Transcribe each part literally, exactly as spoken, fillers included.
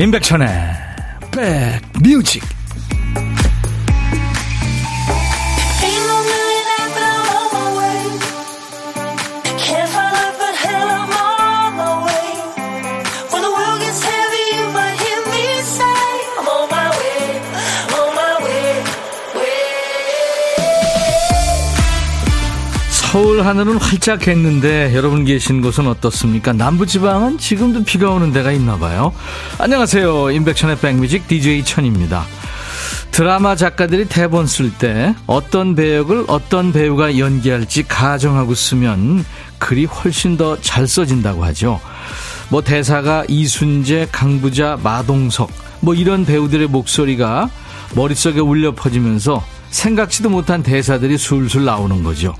임백천의 백뮤직. 서울 하늘은 활짝했는데 여러분 계신 곳은 어떻습니까? 남부지방은 지금도 비가 오는 데가 있나봐요. 안녕하세요, 임백천의 백뮤직 디제이 천입니다. 드라마 작가들이 대본 쓸 때 어떤 배역을 어떤 배우가 연기할지 가정하고 쓰면 글이 훨씬 더 잘 써진다고 하죠. 뭐 대사가 이순재, 강부자, 마동석 뭐 이런 배우들의 목소리가 머릿속에 울려 퍼지면서 생각지도 못한 대사들이 술술 나오는 거죠.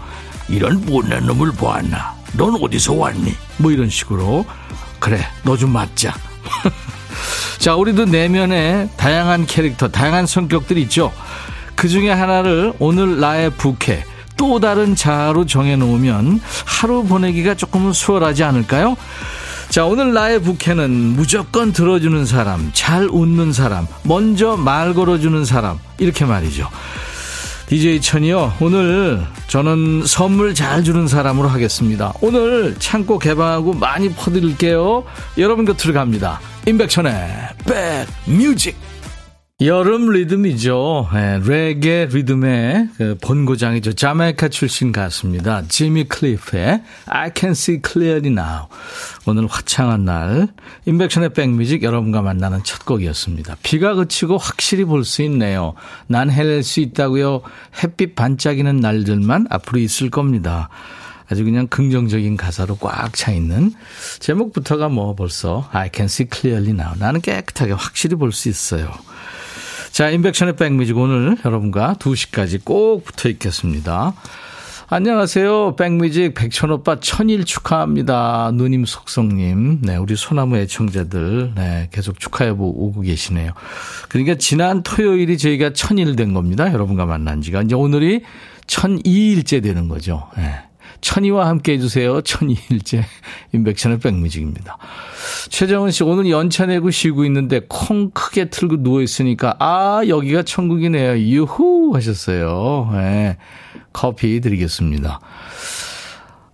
이런 못난 놈을 보았나, 넌 어디서 왔니, 뭐 이런 식으로. 그래 너 좀 맞자. 자, 우리도 내면에 다양한 캐릭터, 다양한 성격들이 있죠. 그 중에 하나를 오늘 나의 부캐, 또 다른 자아로 정해놓으면 하루 보내기가 조금은 수월하지 않을까요? 자, 오늘 나의 부캐는 무조건 들어주는 사람, 잘 웃는 사람, 먼저 말 걸어주는 사람, 이렇게 말이죠. 디제이 천이요, 오늘 저는 선물 잘 주는 사람으로 하겠습니다. 오늘 창고 개방하고 많이 퍼드릴게요. 여러분 곁으로 갑니다. 임백천의 백뮤직. 여름 리듬이죠. 네, 레게 리듬의 그 본고장이죠. 자메이카 출신 가수입니다. 지미 클리프의 I Can See Clearly Now. 오늘 화창한 날 임백천의 백뮤직 여러분과 만나는 첫 곡이었습니다. 비가 그치고 확실히 볼 수 있네요. 난 해낼 수 있다고요. 햇빛 반짝이는 날들만 앞으로 있을 겁니다. 아주 그냥 긍정적인 가사로 꽉 차 있는 제목부터가 뭐 벌써 I Can See Clearly Now. 나는 깨끗하게 확실히 볼 수 있어요. 자, 임백천의 백뮤직 오늘 여러분과 두 시까지 꼭 붙어 있겠습니다. 안녕하세요, 백뮤직 백천오빠 천일 축하합니다. 누님, 속성님, 네, 우리 소나무 애청자들, 네, 계속 축하해오고 계시네요. 그러니까 지난 토요일이 저희가 천일 된 겁니다. 여러분과 만난 지가 이제 오늘이 천이일째 되는 거죠. 네. 천이와 함께 해주세요. 천이일째 임백천의 백뮤직입니다. 최정은 씨, 오늘 연차 내고 쉬고 있는데 콩 크게 틀고 누워있으니까 아, 여기가 천국이네요. 유후 하셨어요. 네, 커피 드리겠습니다.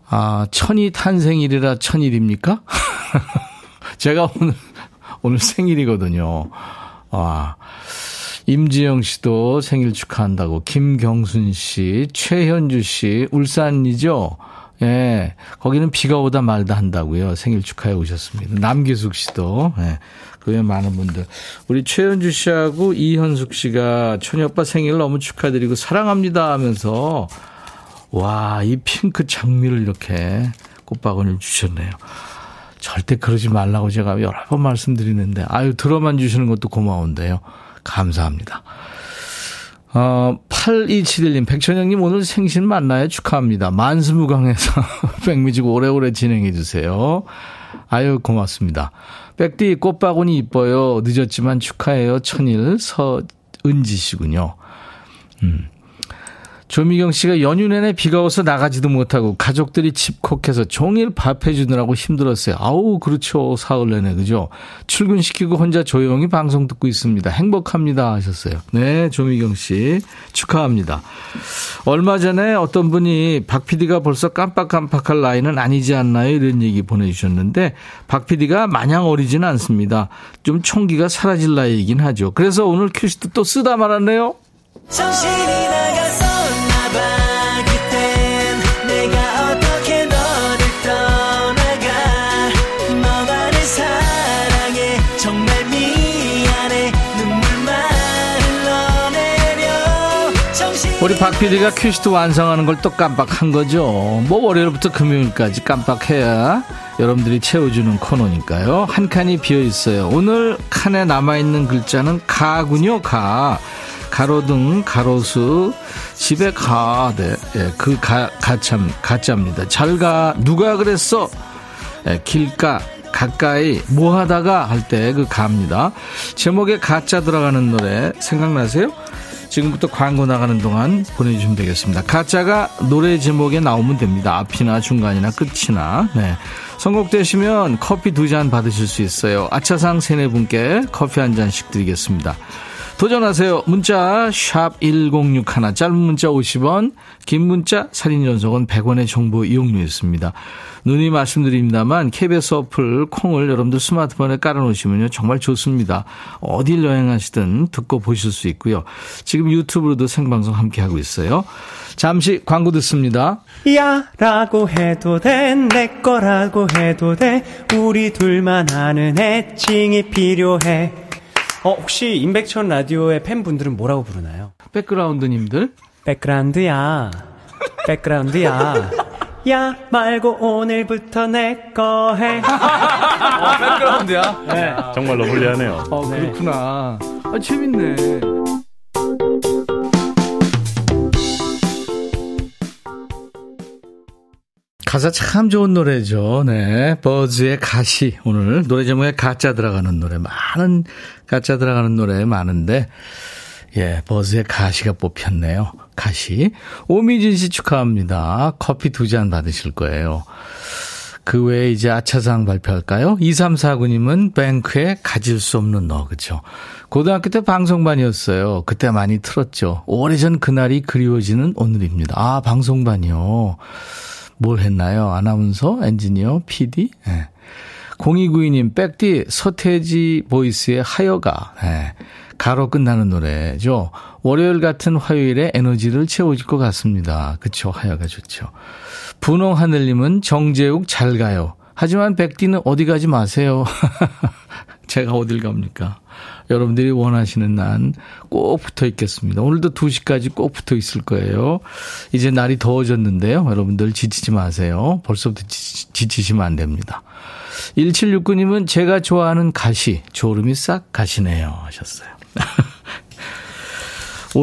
아, 천이 탄생일이라 천일입니까? 제가 오늘 오늘 생일이거든요. 와, 임지영 씨도 생일 축하한다고, 김경순 씨, 최현주 씨, 울산이죠? 예, 거기는 비가 오다 말다 한다고요. 생일 축하해 오셨습니다. 남기숙 씨도, 예, 그 외 많은 분들. 우리 최현주 씨하고 이현숙 씨가 천여빠 생일 너무 축하드리고 사랑합니다 하면서, 와, 이 핑크 장미를 이렇게 꽃바구니를 주셨네요. 절대 그러지 말라고 제가 여러 번 말씀드리는데, 아유, 들어만 주시는 것도 고마운데요. 감사합니다. 어, 팔이칠일 님, 백천영님 오늘 생신 맞나요? 축하합니다. 만수무강해서 백뮤직 오래오래 진행해 주세요. 아유, 고맙습니다. 백디 꽃바구니 이뻐요. 늦었지만 축하해요. 천일 서은지 씨군요. 음. 조미경 씨가 연휴 내내 비가 와서 나가지도 못하고 가족들이 집콕해서 종일 밥 해주느라고 힘들었어요. 아우, 그렇죠. 사흘 내내, 그죠? 출근시키고 혼자 조용히 방송 듣고 있습니다. 행복합니다 하셨어요. 네, 조미경 씨 축하합니다. 얼마 전에 어떤 분이 박 피디가 벌써 깜빡깜빡할 나이는 아니지 않나요? 이런 얘기 보내주셨는데, 박 피디가 마냥 어리진 않습니다. 좀 총기가 사라질 나이이긴 하죠. 그래서 오늘 큐시트 또 쓰다 말았네요. 정신이 나가서 우리 박피디가 퀴즈도 완성하는 걸 또 깜빡한 거죠. 뭐 월요일부터 금요일까지 깜빡해야 여러분들이 채워주는 코너니까요. 한 칸이 비어있어요. 오늘 칸에 남아있는 글자는 가군요. 가, 가로등, 가로수, 집에 가. 네, 예, 그 가, 가참, 가짜입니다. 잘 가, 누가 그랬어, 예, 길가, 가까이, 뭐 하다가 할 때 그 가입니다. 제목에 가짜 들어가는 노래 생각나세요? 지금부터 광고 나가는 동안 보내주시면 되겠습니다. 가짜가 노래 제목에 나오면 됩니다. 앞이나 중간이나 끝이나. 네. 선곡되시면 커피 두 잔 받으실 수 있어요. 아차상 세네 분께 커피 한 잔씩 드리겠습니다. 도전하세요. 문자 샵 일공육일, 짧은 문자 오십 원, 긴 문자 살인 연속은 백 원의 정보 이용료 있습니다. 누누이 말씀드립니다만 케이비에스 어플 콩을 여러분들 스마트폰에 깔아놓으시면요 정말 좋습니다. 어딜 여행하시든 듣고 보실 수 있고요. 지금 유튜브로도 생방송 함께하고 있어요. 잠시 광고 듣습니다. 야 라고 해도 돼, 내 거라고 해도 돼, 우리 둘만 아는 애칭이 필요해. 어, 혹시 임백천 라디오의 팬분들은 뭐라고 부르나요? 백그라운드님들? 백그라운드야. 백그라운드야. 야 말고 오늘부터 내 거 해. 아, 백그라운드야? 네. 정말 러블리하네요. 어, 그렇구나. 아, 재밌네. 가사 참 좋은 노래죠. 네, 버즈의 가시. 오늘 노래 제목에 가짜 들어가는 노래 많은 가짜 들어가는 노래 많은데 예, 버즈의 가시가 뽑혔네요. 가시. 오미진 씨 축하합니다. 커피 두 잔 받으실 거예요. 그 외에 이제 아차상 발표할까요? 이삼사구 님은 뱅크에 가질 수 없는 너, 그렇죠? 고등학교 때 방송반이었어요. 그때 많이 틀었죠. 오래전 그날이 그리워지는 오늘입니다. 아, 방송반이요. 뭘 했나요? 아나운서, 엔지니어, 피디. 네. 공이구이 님, 백디, 서태지 보이스의 하여가. 네. 가로 끝나는 노래죠. 월요일 같은 화요일에 에너지를 채워줄 것 같습니다. 그쵸, 하여가 좋죠. 분홍하늘님은 정재욱 잘 가요. 하지만 백디는 어디 가지 마세요. 제가 어딜 갑니까? 여러분들이 원하시는 난 꼭 붙어 있겠습니다. 오늘도 두 시까지 꼭 붙어 있을 거예요. 이제 날이 더워졌는데요. 여러분들 지치지 마세요. 벌써부터 지치, 지치시면 안 됩니다. 일칠육구 님은 제가 좋아하는 가시, 졸음이 싹 가시네요 하셨어요.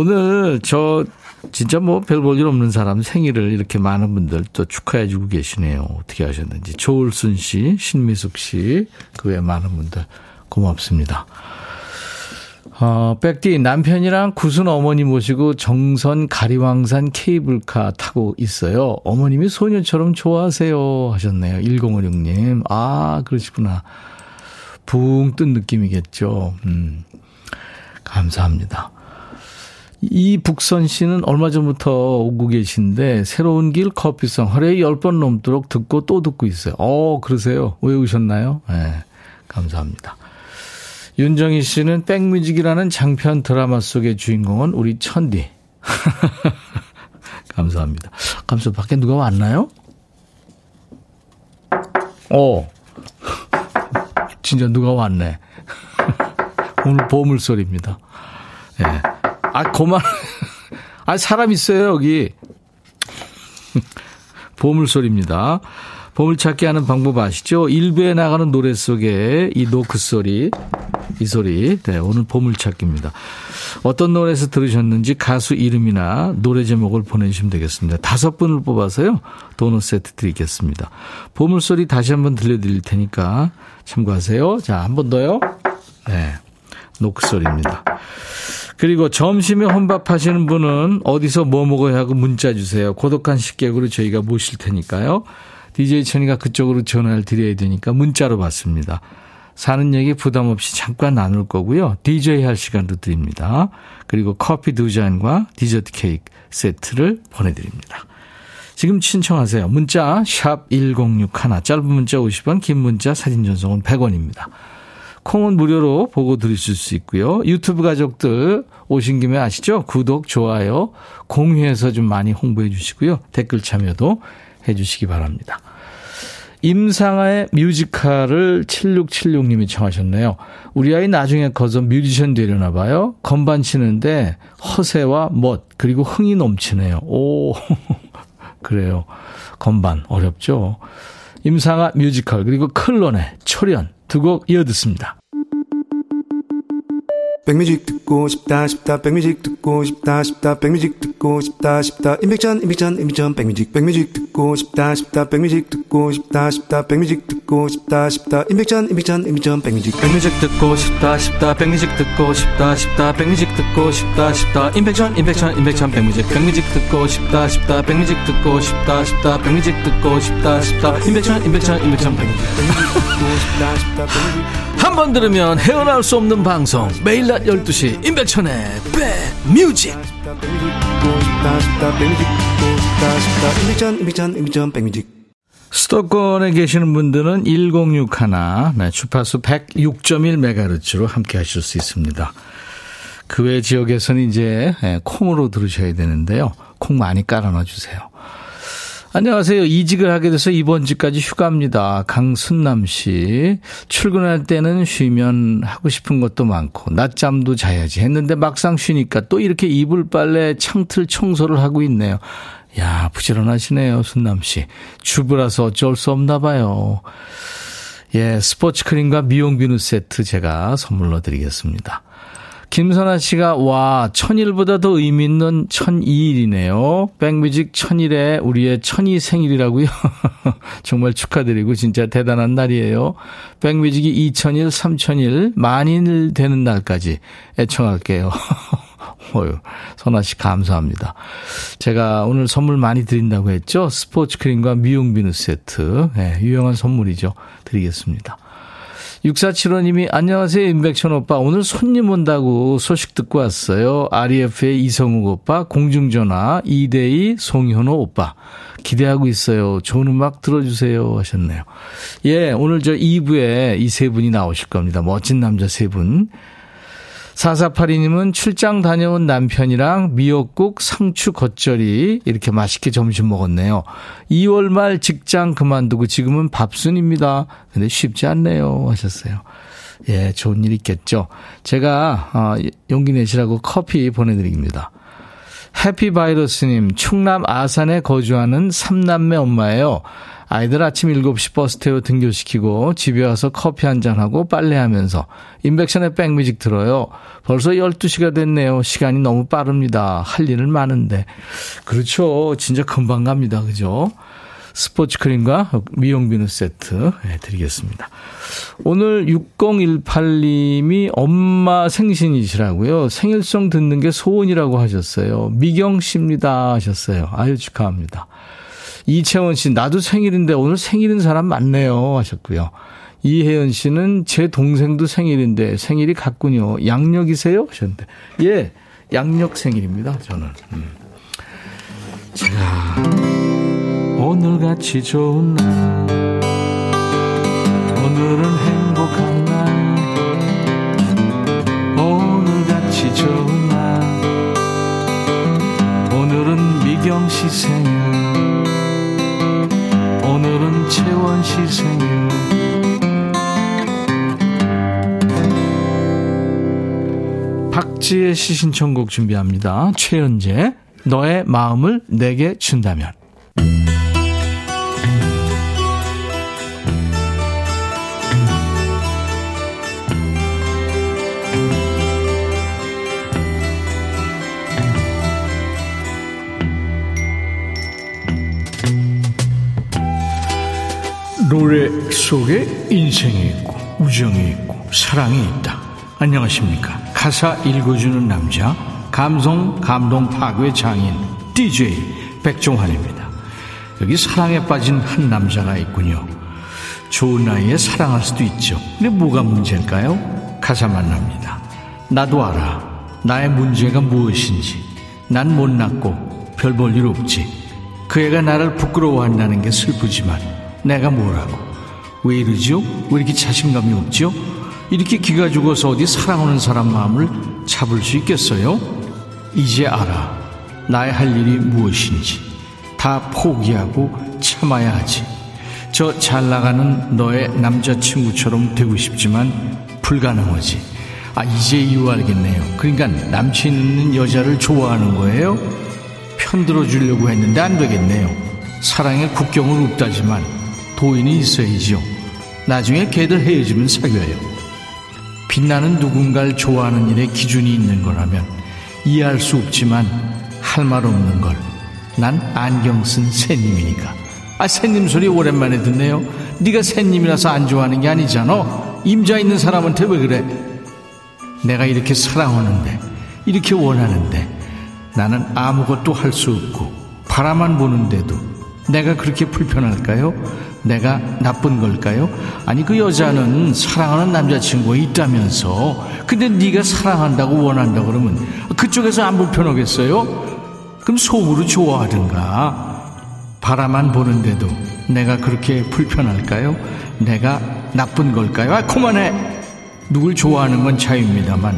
오늘 저 진짜 뭐 별 볼 일 없는 사람 생일을 이렇게 많은 분들 또 축하해 주고 계시네요. 어떻게 하셨는지. 조울순 씨, 신미숙 씨, 그 외 많은 분들 고맙습니다. 어, 백디 남편이랑 구순 어머니 모시고 정선 가리왕산 케이블카 타고 있어요. 어머님이 소녀처럼 좋아하세요 하셨네요. 일공오육 님. 아, 그러시구나. 붕 뜬 느낌이겠죠. 음, 감사합니다. 이북선 씨는 얼마 전부터 오고 계신데 새로운 길 커피송 하루에 열 번 넘도록 듣고 또 듣고 있어요. 어, 그러세요? 왜 오셨나요? 네, 감사합니다. 윤정희 씨는 백뮤직이라는 장편 드라마 속의 주인공은 우리 천디. 감사합니다. 감사. 밖에 누가 왔나요? 오, 진짜 누가 왔네. 오늘 보물소리입니다. 예. 네. 아, 고만. 아, 사람 있어요, 여기. 보물소리입니다. 보물찾기 하는 방법 아시죠? 일부에 나가는 노래 속에 이 노크 소리, 이 소리. 네, 오늘 보물찾기입니다. 어떤 노래에서 들으셨는지 가수 이름이나 노래 제목을 보내주시면 되겠습니다. 다섯 분을 뽑아서요, 도넛 세트 드리겠습니다. 보물소리 다시 한번 들려드릴 테니까 참고하세요. 자, 한 번 더요. 네, 노크 소리입니다. 그리고 점심에 혼밥하시는 분은 어디서 뭐 먹어야 하고 문자 주세요. 고독한 식객으로 저희가 모실 테니까요. 디제이 천이가 그쪽으로 전화를 드려야 되니까 문자로 받습니다. 사는 얘기 부담 없이 잠깐 나눌 거고요. 디제이 할 시간도 드립니다. 그리고 커피 두 잔과 디저트 케이크 세트를 보내드립니다. 지금 신청하세요. 문자 샵 일공육일, 짧은 문자 오십 원, 긴 문자 사진 전송은 백 원입니다. 콩은 무료로 보고 들으실 수 있고요. 유튜브 가족들 오신 김에 아시죠? 구독, 좋아요, 공유해서 좀 많이 홍보해 주시고요. 댓글 참여도 해 주시기 바랍니다. 임상아의 뮤지컬을 칠육칠육 님이 청하셨네요. 우리 아이 나중에 커서 뮤지션 되려나 봐요. 건반 치는데 허세와 멋 그리고 흥이 넘치네요. 오, 그래요. 건반 어렵죠. 임상아 뮤지컬 그리고 클론의 초련 두 곡 이어듣습니다. 백뮤직 듣고 싶다 싶다 백뮤직 듣고 싶다 싶다 백뮤직 듣고 듣고 싶다 싶다 임백천 임백천 임백천 백뮤직 백뮤직 듣고 싶다 싶다 백뮤직 듣고 싶다 싶다 백뮤직 듣고 싶다 싶다 임백천 임백천 임백천 백뮤직 백뮤직 듣고 싶다 싶다 백뮤직 듣고 싶다 싶다 백뮤직 듣고 싶다 싶다 임백천 임백천 임백천 백뮤직 백뮤직 듣고 싶다 싶다 백뮤직 듣고 싶다 싶다 백뮤직 듣고 싶다 싶다 임백천 임백천 임백천 백뮤직 한 번 들으면 헤어나올 수 없는 방송 매일 낮 열두 시 임백천의 백뮤직 수도권에 계시는 분들은 천육십일 네, 주파수 백육 점 일 메가헤르츠로 함께 하실 수 있습니다. 그 외 지역에서는 이제 콩으로 들으셔야 되는데요, 콩 많이 깔아놔 주세요. 안녕하세요. 이직을 하게 돼서 이번 주까지 휴가입니다. 강순남 씨. 출근할 때는 쉬면 하고 싶은 것도 많고 낮잠도 자야지 했는데 막상 쉬니까 또 이렇게 이불 빨래, 창틀 청소를 하고 있네요. 야, 부지런하시네요, 순남 씨. 주부라서 어쩔 수 없나 봐요. 예, 스포츠 크림과 미용 비누 세트 제가 선물로 드리겠습니다. 김선아 씨가 와 천일보다 더 의미 있는 천이일이네요. 백뮤직 천일에 우리의 천이 생일이라고요. 정말 축하드리고 진짜 대단한 날이에요. 백뮤직이 이천일, 삼천일, 만일 되는 날까지 애청할게요. 어휴, 선아 씨 감사합니다. 제가 오늘 선물 많이 드린다고 했죠. 스포츠 크림과 미용 비누 세트, 네, 유용한 선물이죠. 드리겠습니다. 육사칠오 님이 안녕하세요 임백천 오빠, 오늘 손님 온다고 소식 듣고 왔어요. 알이에프의 이성욱 오빠, 공중전화, 이대희, 송현호 오빠 기대하고 있어요. 좋은 음악 들어주세요 하셨네요. 예, 오늘 저 이 부에 이 세 분이 나오실 겁니다. 멋진 남자 세 분. 사사팔이 님은 출장 다녀온 남편이랑 미역국, 상추 겉절이 이렇게 맛있게 점심 먹었네요. 이월 말 직장 그만두고 지금은 밥순입니다. 근데 쉽지 않네요 하셨어요. 예, 좋은 일 있겠죠. 제가 용기 내시라고 커피 보내드립니다. 해피바이러스님, 충남 아산에 거주하는 삼남매 엄마예요. 아이들 아침 일곱 시 버스 태워 등교시키고 집에 와서 커피 한잔하고 빨래하면서 인백션의 백뮤직 들어요. 벌써 열두 시가 됐네요. 시간이 너무 빠릅니다. 할 일은 많은데. 그렇죠. 진짜 금방 갑니다. 그죠? 스포츠 크림과 미용 비누 세트 드리겠습니다. 오늘 육공일팔 님이 엄마 생신이시라고요. 생일송 듣는 게 소원이라고 하셨어요. 미경 씨입니다 하셨어요. 아유, 축하합니다. 이채원 씨, 나도 생일인데 오늘 생일인 사람 많네요 하셨고요. 이혜연 씨는 제 동생도 생일인데 생일이 같군요. 양력이세요 하셨는데, 예, 양력 생일입니다. 저는 음. 제가 오늘같이 좋은 날, 오늘은 행복한 날, 오늘같이 좋은 날, 오늘은 미경 씨 생일, 오늘은 채원 씨 생일. 박지혜 씨 신청곡 준비합니다. 최연재, 너의 마음을 내게 준다면. 노래 속에 인생이 있고 우정이 있고 사랑이 있다. 안녕하십니까, 가사 읽어주는 남자, 감성 감동 파괴 장인 디제이 백종환입니다. 여기 사랑에 빠진 한 남자가 있군요. 좋은 나이에 사랑할 수도 있죠. 근데 뭐가 문제일까요? 가사 만납니다. 나도 알아, 나의 문제가 무엇인지. 난 못났고 별 볼 일 없지. 그 애가 나를 부끄러워한다는 게 슬프지만 내가 뭐라고. 왜 이러죠? 왜 이렇게 자신감이 없죠? 이렇게 기가 죽어서 어디 사랑하는 사람 마음을 잡을 수 있겠어요? 이제 알아, 나의 할 일이 무엇인지. 다 포기하고 참아야 하지. 저 잘나가는 너의 남자친구처럼 되고 싶지만 불가능하지. 아, 이제 이유 알겠네요. 그러니까 남친 있는 여자를 좋아하는 거예요? 편들어 주려고 했는데 안 되겠네요. 사랑의 국경은 없다지만 도인이 있어야지요. 나중에 걔들 헤어지면 사귀어요. 빛나는 누군가를 좋아하는 일에 기준이 있는 거라면 이해할 수 없지만 할 말 없는 걸. 난 안경 쓴 새님이니까. 아, 새님 소리 오랜만에 듣네요. 네가 새님이라서 안 좋아하는 게 아니잖아. 임자 있는 사람한테 왜 그래? 내가 이렇게 사랑하는데, 이렇게 원하는데, 나는 아무것도 할 수 없고 바라만 보는데도 내가 그렇게 불편할까요? 내가 나쁜 걸까요? 아니, 그 여자는 사랑하는 남자친구가 있다면서. 근데 네가 사랑한다고 원한다고 그러면 그쪽에서 안 불편하겠어요? 그럼 속으로 좋아하든가. 바라만 보는데도 내가 그렇게 불편할까요? 내가 나쁜 걸까요? 아, 그만해. 누굴 좋아하는 건 자유입니다만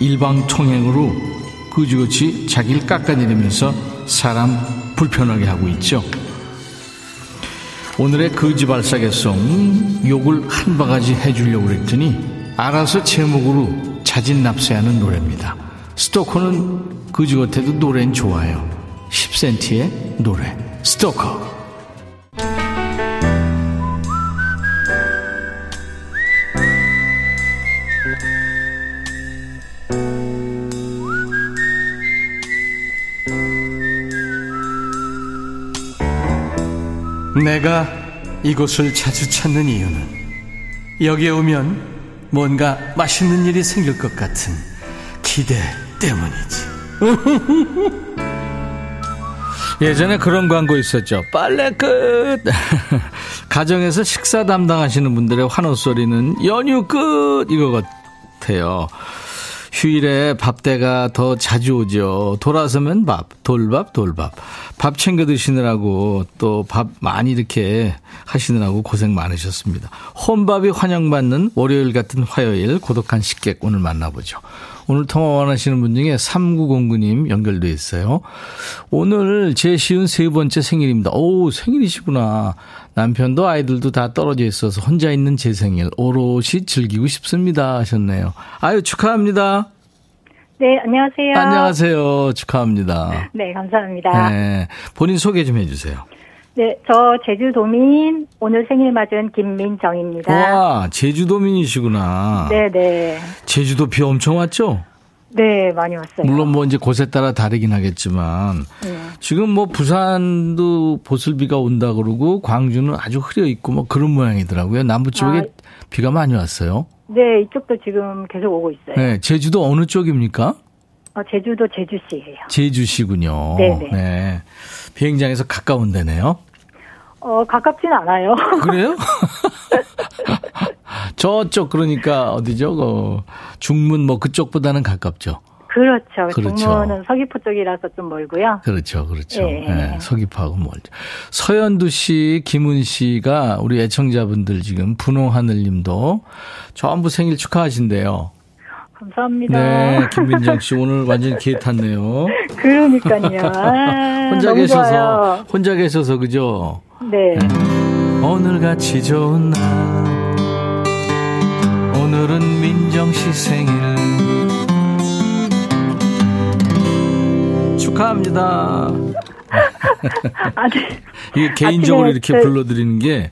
일방통행으로 그지그지 자기를 깎아내리면서 사람 불편하게 하고 있죠. 오늘의 거지발사계송, 욕을 한 바가지 해주려고 그랬더니 알아서 제목으로 자진납세하는 노래입니다. 스토커는 거지 같아도 노래는 좋아요. 십 센티의 노래, 스토커. 내가 이곳을 자주 찾는 이유는 여기에 오면 뭔가 맛있는 일이 생길 것 같은 기대 때문이지. 예전에 그런 광고 있었죠. 빨래 끝. 가정에서 식사 담당하시는 분들의 환호 소리는 연휴 끝, 이거 같아요. 휴일에 밥대가 더 자주 오죠. 돌아서면 밥, 돌밥, 돌밥. 밥 챙겨 드시느라고 또 밥 많이 이렇게 하시느라고 고생 많으셨습니다. 혼밥이 환영받는 월요일 같은 화요일, 고독한 식객 오늘 만나보죠. 오늘 통화 원하시는 분 중에 삼구공구 님 연결돼 있어요. 오늘 제 쉰 세 번째 생일입니다. 오, 생일이시구나. 남편도 아이들도 다 떨어져 있어서 혼자 있는 제 생일 오롯이 즐기고 싶습니다 하셨네요. 아유, 축하합니다. 네, 안녕하세요. 안녕하세요. 축하합니다. 네, 감사합니다. 네, 본인 소개 좀 해주세요. 네, 저 제주도민, 오늘 생일 맞은 김민정입니다. 와, 제주도민이시구나. 네네. 제주도 비 엄청 왔죠? 네, 많이 왔어요. 물론 뭐 이제 곳에 따라 다르긴 하겠지만, 네. 지금 뭐 부산도 보슬비가 온다 그러고, 광주는 아주 흐려 있고 뭐 그런 모양이더라고요. 남부 쪽에 아, 비가 많이 왔어요. 네, 이쪽도 지금 계속 오고 있어요. 네, 제주도 어느 쪽입니까? 어, 제주도 제주시예요. 제주시군요. 네네. 네. 비행장에서 가까운 데네요. 어, 가깝진 않아요. 그래요? 저쪽, 그러니까 어디죠? 어, 중문 뭐 그쪽보다는 가깝죠. 그렇죠. 그렇죠. 중문은 서귀포 쪽이라서 좀 멀고요. 그렇죠. 그렇죠. 예. 예, 서귀포하고 멀죠. 서현두 씨, 김은 씨가 우리 애청자분들 지금 분홍하늘님도 전부 생일 축하하신대요. 감사합니다. 네, 김민정 씨 오늘 완전히 기회 탔네요. 그러니까요. 아, 혼자 계셔서 좋아요. 혼자 계셔서 그죠? 네. 네. 오늘같이 좋은 날, 오늘은 민정 씨 생일 축하합니다. 아니, 이게 개인적으로 이렇게 그, 불러드리는 게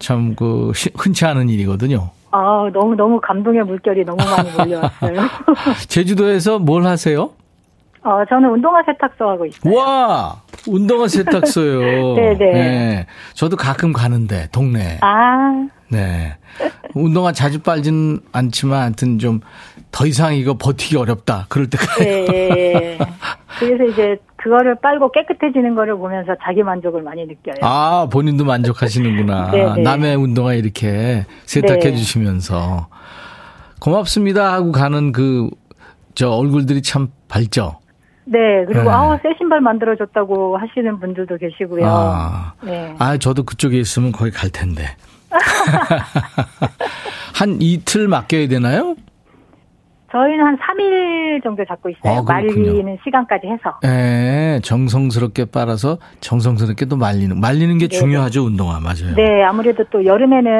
참 그 네. 흔치 않은 일이거든요. 아, 너무 너무 감동의 물결이 너무 많이 몰려왔어요. 제주도에서 뭘 하세요? 어, 저는 운동화 세탁소 하고 있어요. 와, 운동화 세탁소요. 네네. 네, 저도 가끔 가는데 동네. 아. 네. 운동화 자주 빨진 않지만, 아무튼 좀 더 이상 이거 버티기 어렵다. 그럴 때 가요. 네. 그래서 이제 그거를 빨고 깨끗해지는 거를 보면서 자기 만족을 많이 느껴요. 아, 본인도 만족하시는구나. 남의 운동화 이렇게 세탁해 네. 주시면서. 고맙습니다 하고 가는 그, 저 얼굴들이 참 밝죠? 네. 그리고 네. 아우, 새 신발 만들어줬다고 하시는 분들도 계시고요. 아, 네. 아, 저도 그쪽에 있으면 거기 갈 텐데. 한 이틀 맡겨야 되나요? 저희는 한 삼 일 정도 잡고 있어요. 아, 말리는 시간까지 해서. 네, 정성스럽게 빨아서 정성스럽게 또 말리는. 말리는 게 네. 중요하죠, 운동화. 맞아요. 네, 아무래도 또 여름에는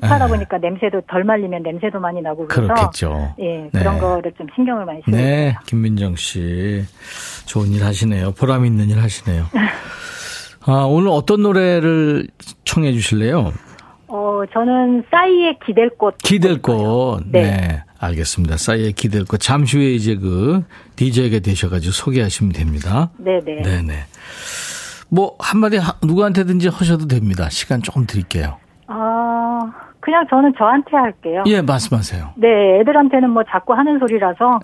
습하다 네. 보니까 냄새도 덜 말리면 냄새도 많이 나고 그래서. 그렇겠죠. 예, 네, 그런 네. 거를 좀 신경을 많이 쓰고 네, 있어요. 김민정 씨. 좋은 일 하시네요. 보람 있는 일 하시네요. 아, 오늘 어떤 노래를 청해 주실래요? 어, 저는 싸이의 기댈 꽃. 기댈 꽃. 네. 네. 알겠습니다. 싸이의 기대할 거 잠시 후에 이제 그 디제이가 되셔가지고 소개하시면 됩니다. 네네. 네네. 뭐 한마디 누구한테든지 하셔도 됩니다. 시간 조금 드릴게요. 아 그냥 저는 저한테 할게요. 예, 말씀하세요. 네, 애들한테는 뭐 자꾸 하는 소리라서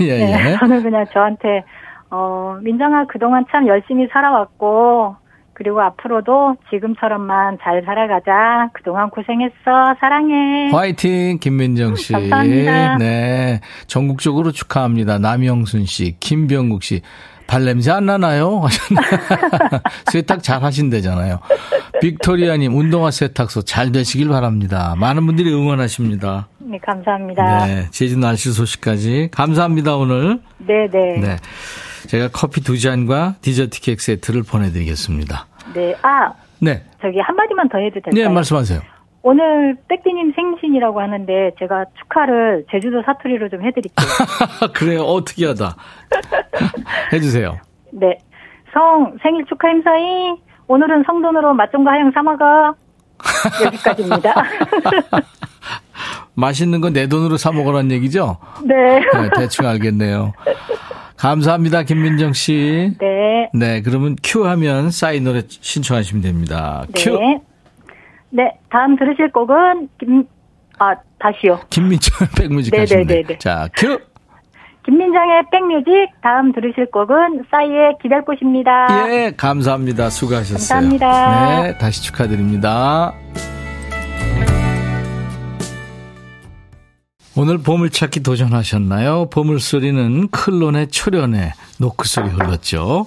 예, 예. 네, 저는 그냥 저한테 어 민정아 그동안 참 열심히 살아왔고 그리고 앞으로도 지금처럼만 잘 살아가자. 그동안 고생했어. 사랑해. 화이팅 김민정 씨. 감사합니다. 네, 전국적으로 축하합니다. 남영순 씨, 김병국 씨. 발 냄새 안 나나요? 세탁 잘 하신대잖아요. 빅토리아님 운동화 세탁소 잘 되시길 바랍니다. 많은 분들이 응원하십니다. 네, 감사합니다. 네, 제주 날씨 소식까지 감사합니다 오늘. 네, 네. 네, 제가 커피 두 잔과 디저트 케이크 세트를 보내드리겠습니다. 네, 아, 네. 저기 한 마디만 더 해도 될까요? 네, 말씀하세요. 오늘 백디님 생신이라고 하는데 제가 축하를 제주도 사투리로 좀 해드릴게요. 그래요? 어, 특이하다. 해주세요. 네. 성 생일 축하 행사이 오늘은 성돈으로 맛종과 하영 사먹어. 여기까지입니다. 맛있는 건 내 돈으로 사먹으라는 얘기죠? 네. 네. 대충 알겠네요. 감사합니다, 김민정 씨. 네. 네, 그러면 큐 하면 싸이 노래 신청하시면 됩니다. 큐. 네. 네, 다음 들으실 곡은 김, 아 다시요. 김민정의 백뮤직 하시는데. 자, 큐. 김민정의 백뮤직 다음 들으실 곡은 싸이의 기댈 곳입니다. 예, 감사합니다. 수고하셨어요. 감사합니다. 네, 다시 축하드립니다. 오늘 보물찾기 도전하셨나요? 보물소리는 클론의 초련에 노크소리 흘렀죠.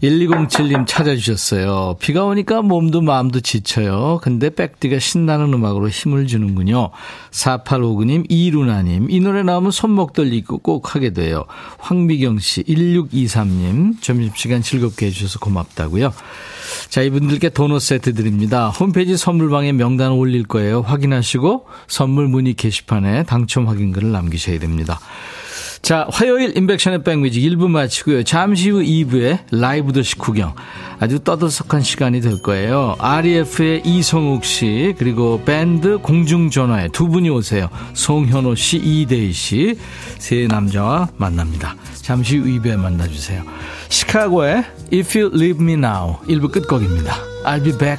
일이공칠 님 찾아주셨어요. 비가 오니까 몸도 마음도 지쳐요. 근데 백디가 신나는 음악으로 힘을 주는군요. 사팔오구 님, 이루나님. 이 노래 나오면 손목 떨리고 꼭 하게 돼요. 황미경 씨, 일육이삼 님. 점심시간 즐겁게 해주셔서 고맙다고요. 자, 이분들께 도넛 세트 드립니다. 홈페이지 선물방에 명단 올릴 거예요. 확인하시고 선물 문의 게시판에 당첨 확인글을 남기셔야 됩니다. 자, 화요일 인백션의 백뮤직 일 부 마치고요. 잠시 후 이 부에 라이브도 식후경 아주 떠들썩한 시간이 될 거예요. 알이에프의 이성욱 씨 그리고 밴드 공중전화의 두 분이 오세요. 송현호 씨, 이대희 씨 세 남자와 만납니다. 잠시 후 이 부에 만나주세요. 시카고의 If You Leave Me Now 일 부 끝곡입니다. I'll be back.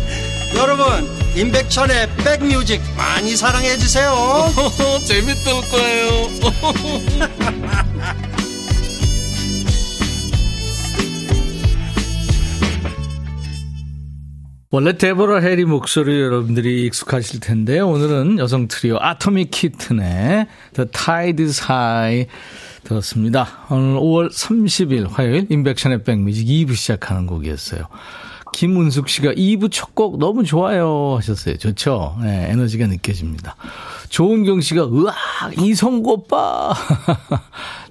여러분 임백천의 백뮤직 많이 사랑해 주세요. 재밌을 거예요. 원래 데보라 해리 목소리 여러분들이 익숙하실 텐데 오늘은 여성 트리오 아토믹 키튼의 The Tide is High 들었습니다. 오늘 오월 삼십일 화요일 임백천의 백뮤직 이 부 시작하는 곡이었어요. 김은숙 씨가 이 부 첫 곡 너무 좋아요 하셨어요. 좋죠? 네, 에너지가 느껴집니다. 조은경 씨가 으악 이성욱 오빠.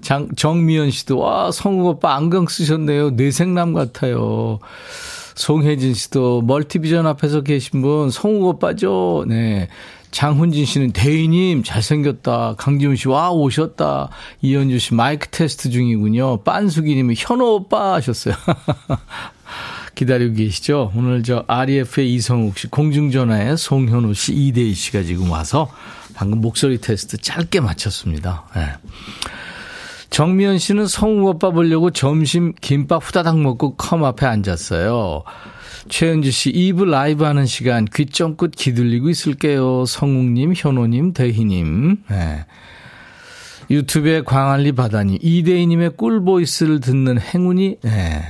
장, 정미연 씨도 와 성욱 오빠 안경 쓰셨네요. 뇌생남 같아요. 송혜진 씨도 멀티비전 앞에서 계신 분 성욱 오빠죠. 네. 장훈진 씨는 대희님 잘생겼다. 강지훈 씨 와 오셨다. 이현주 씨 마이크 테스트 중이군요. 빤수기 님은 현호 오빠 하셨어요. 기다리고 계시죠? 오늘 저 알이에프의 이성욱 씨, 공중전화의 송현우 씨, 이대희 씨가 지금 와서 방금 목소리 테스트 짧게 마쳤습니다. 네. 정미연 씨는 성욱 오빠 보려고 점심 김밥 후다닥 먹고 컴 앞에 앉았어요. 최은주 씨, 이 부 라이브 하는 시간 귀 쫑긋 기들리고 있을게요. 성욱님, 현호님, 대희님. 네. 유튜브의 광안리 바다님, 이대희님의 꿀보이스를 듣는 행운이... 네.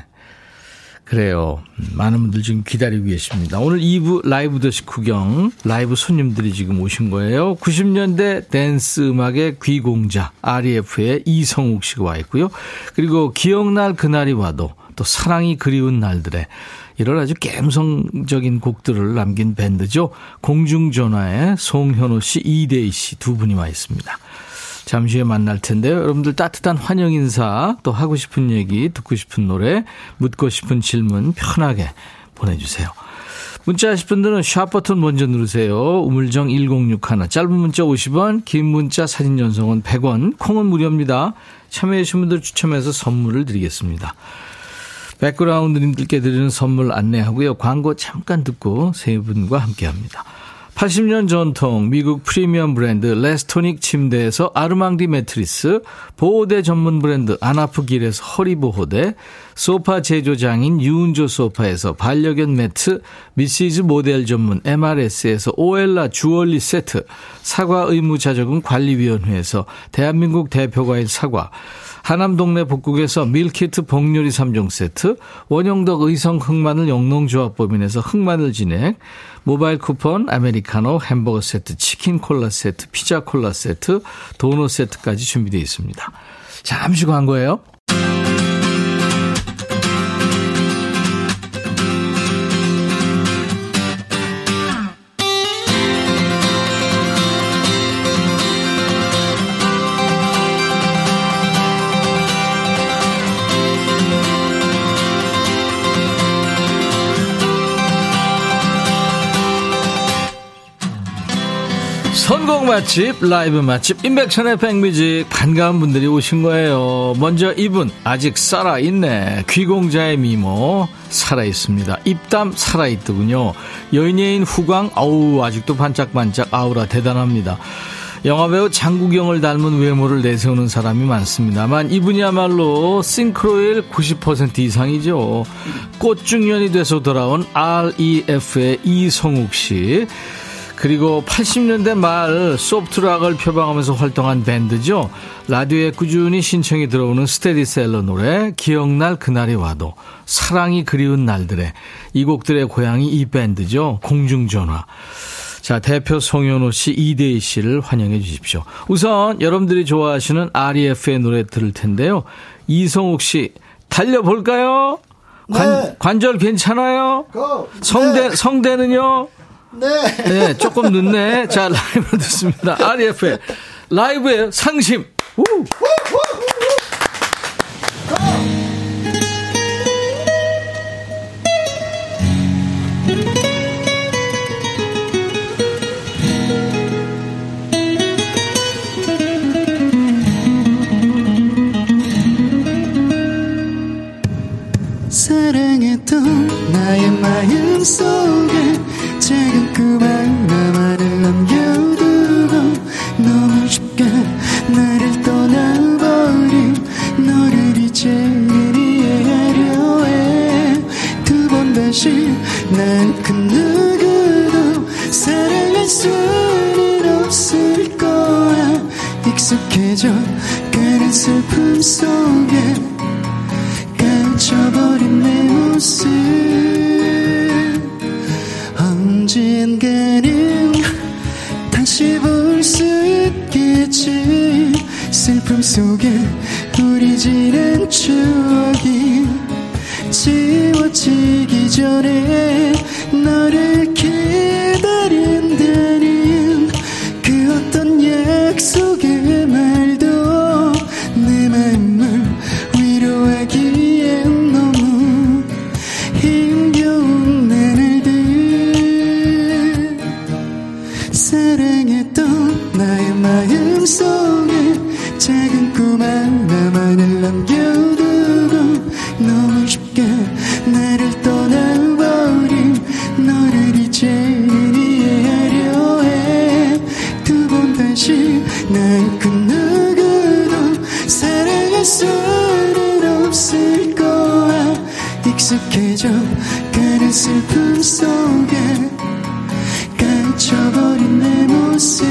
그래요. 많은 분들 지금 기다리고 계십니다. 오늘 이 부 라이브도 식후경 라이브 손님들이 지금 오신 거예요. 구십 년대 댄스 음악의 귀공자 알이에프의 이성욱 씨가 와 있고요. 그리고 기억날 그날이 와도 또 사랑이 그리운 날들의 이런 아주 감성적인 곡들을 남긴 밴드죠. 공중전화에 송현호 씨, 이대희 씨 두 분이 와 있습니다. 잠시 후에 만날 텐데요. 여러분들 따뜻한 환영 인사, 또 하고 싶은 얘기, 듣고 싶은 노래, 묻고 싶은 질문 편하게 보내주세요. 문자 하실 분들은 샵 버튼 먼저 누르세요. 우물정 일공육일, 짧은 문자 오십 원, 긴 문자 사진 전송은 백 원, 콩은 무료입니다. 참여해 주신 분들 추첨해서 선물을 드리겠습니다. 백그라운드님들께 드리는 선물 안내하고요. 광고 잠깐 듣고 세 분과 함께합니다. 팔십 년 전통 미국 프리미엄 브랜드 레스토닉 침대에서 아르망디 매트리스, 보호대 전문 브랜드 안아프길에서 허리보호대, 소파 제조장인 유은조 소파에서 반려견 매트, 미시즈 모델 전문 엠알에스에서 오엘라 주얼리 세트, 사과 의무자조금 관리위원회에서 대한민국 대표과일 사과, 하남 동네 복국에서 밀키트 복요리 삼 종 세트, 원형덕 의성 흑마늘 영농조합법인에서 흑마늘 진액, 모바일 쿠폰, 아메리카노, 햄버거 세트, 치킨 콜라 세트, 피자 콜라 세트, 도넛 세트까지 준비되어 있습니다. 잠시 광고예요. 선곡 맛집, 라이브 맛집, 임백천의 백뮤직. 반가운 분들이 오신 거예요. 먼저 이분, 아직 살아있네. 귀공자의 미모, 살아있습니다. 입담 살아있더군요. 연예인 후광, 어우, 아직도 반짝반짝, 아우라 대단합니다. 영화배우 장국영을 닮은 외모를 내세우는 사람이 많습니다만 이분이야말로 싱크로율 구십 퍼센트 이상이죠. 꽃중년이 돼서 돌아온 알이에프의 이성욱 씨. 그리고 팔십 년대 말 소프트락을 표방하면서 활동한 밴드죠. 라디오에 꾸준히 신청이 들어오는 스테디셀러 노래, 기억날 그날이 와도, 사랑이 그리운 날들에, 이 곡들의 고향이 이 밴드죠. 공중전화. 자, 대표 송현호 씨, 이대희 씨를 환영해 주십시오. 우선 여러분들이 좋아하시는 알이에프의 노래 들을 텐데요. 이성욱 씨, 달려볼까요? 관, 네. 관절 괜찮아요? 고. 성대, 네. 성대는요? 네. 네, 조금 늦네. 자, 라이브로 듣습니다. 알이에프의 라이브의 상심. 우! 사랑했던 나의 마음 속에 작은 그 바람만을 남겨두고 너무 쉽게 나를 떠나버린 너를 이제 이해하려 해. 두 번 다시 난 그 누구도 사랑할 수는 없을 거야. 익숙해져 가는 슬픔 속에 갇혀버린 내 모습 언젠가는 다시 볼 수 있겠지. 슬픔 속에 우리 지난 추억이 지워지기 전에 너를 기다린다는 그 어떤 약속의 말도 내 마음을 위로하기엔 마음속에 작은 꿈 하나만을 남겨두고 너무 쉽게 나를 떠나버린 너를 이제 이해하려 해. 두 번 다시 난 그 누구도 사랑할 수는 없을 거야. 익숙해져 가는 슬픔 속에 갇혀버린 내 모습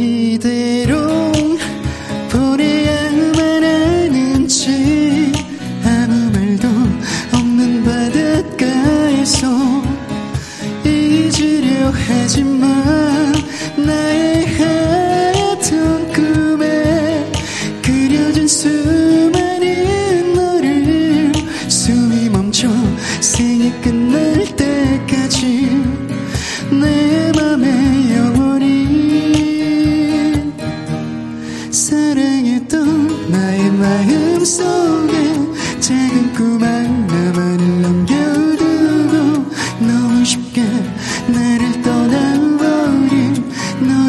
이대로 보내야만 하는지 하지만 나의 하던 꿈에 그려진 수많은 너를 숨이 멈춰 생이 끝날 때까지 내 맘에 영원히 사랑했던 나의 마음 속에 작은 꿈 하나만을 남겨두고 너무 쉽게 나를 떠나버린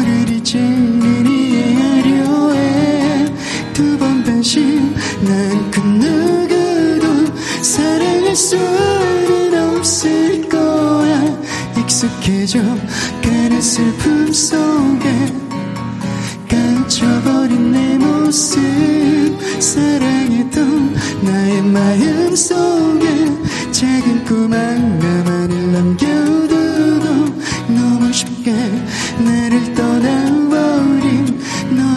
너를 이제는 이해하려 해. 두 번 변신 난 그 누구도 사랑할 수는 없을 거야. 익숙해져 가는 슬픔 속에 감춰버린 내 모습 사랑했던 나의 마음 속에 작은 꿈 하나만을 남겨두고 너무 쉽게 나를 떠나버린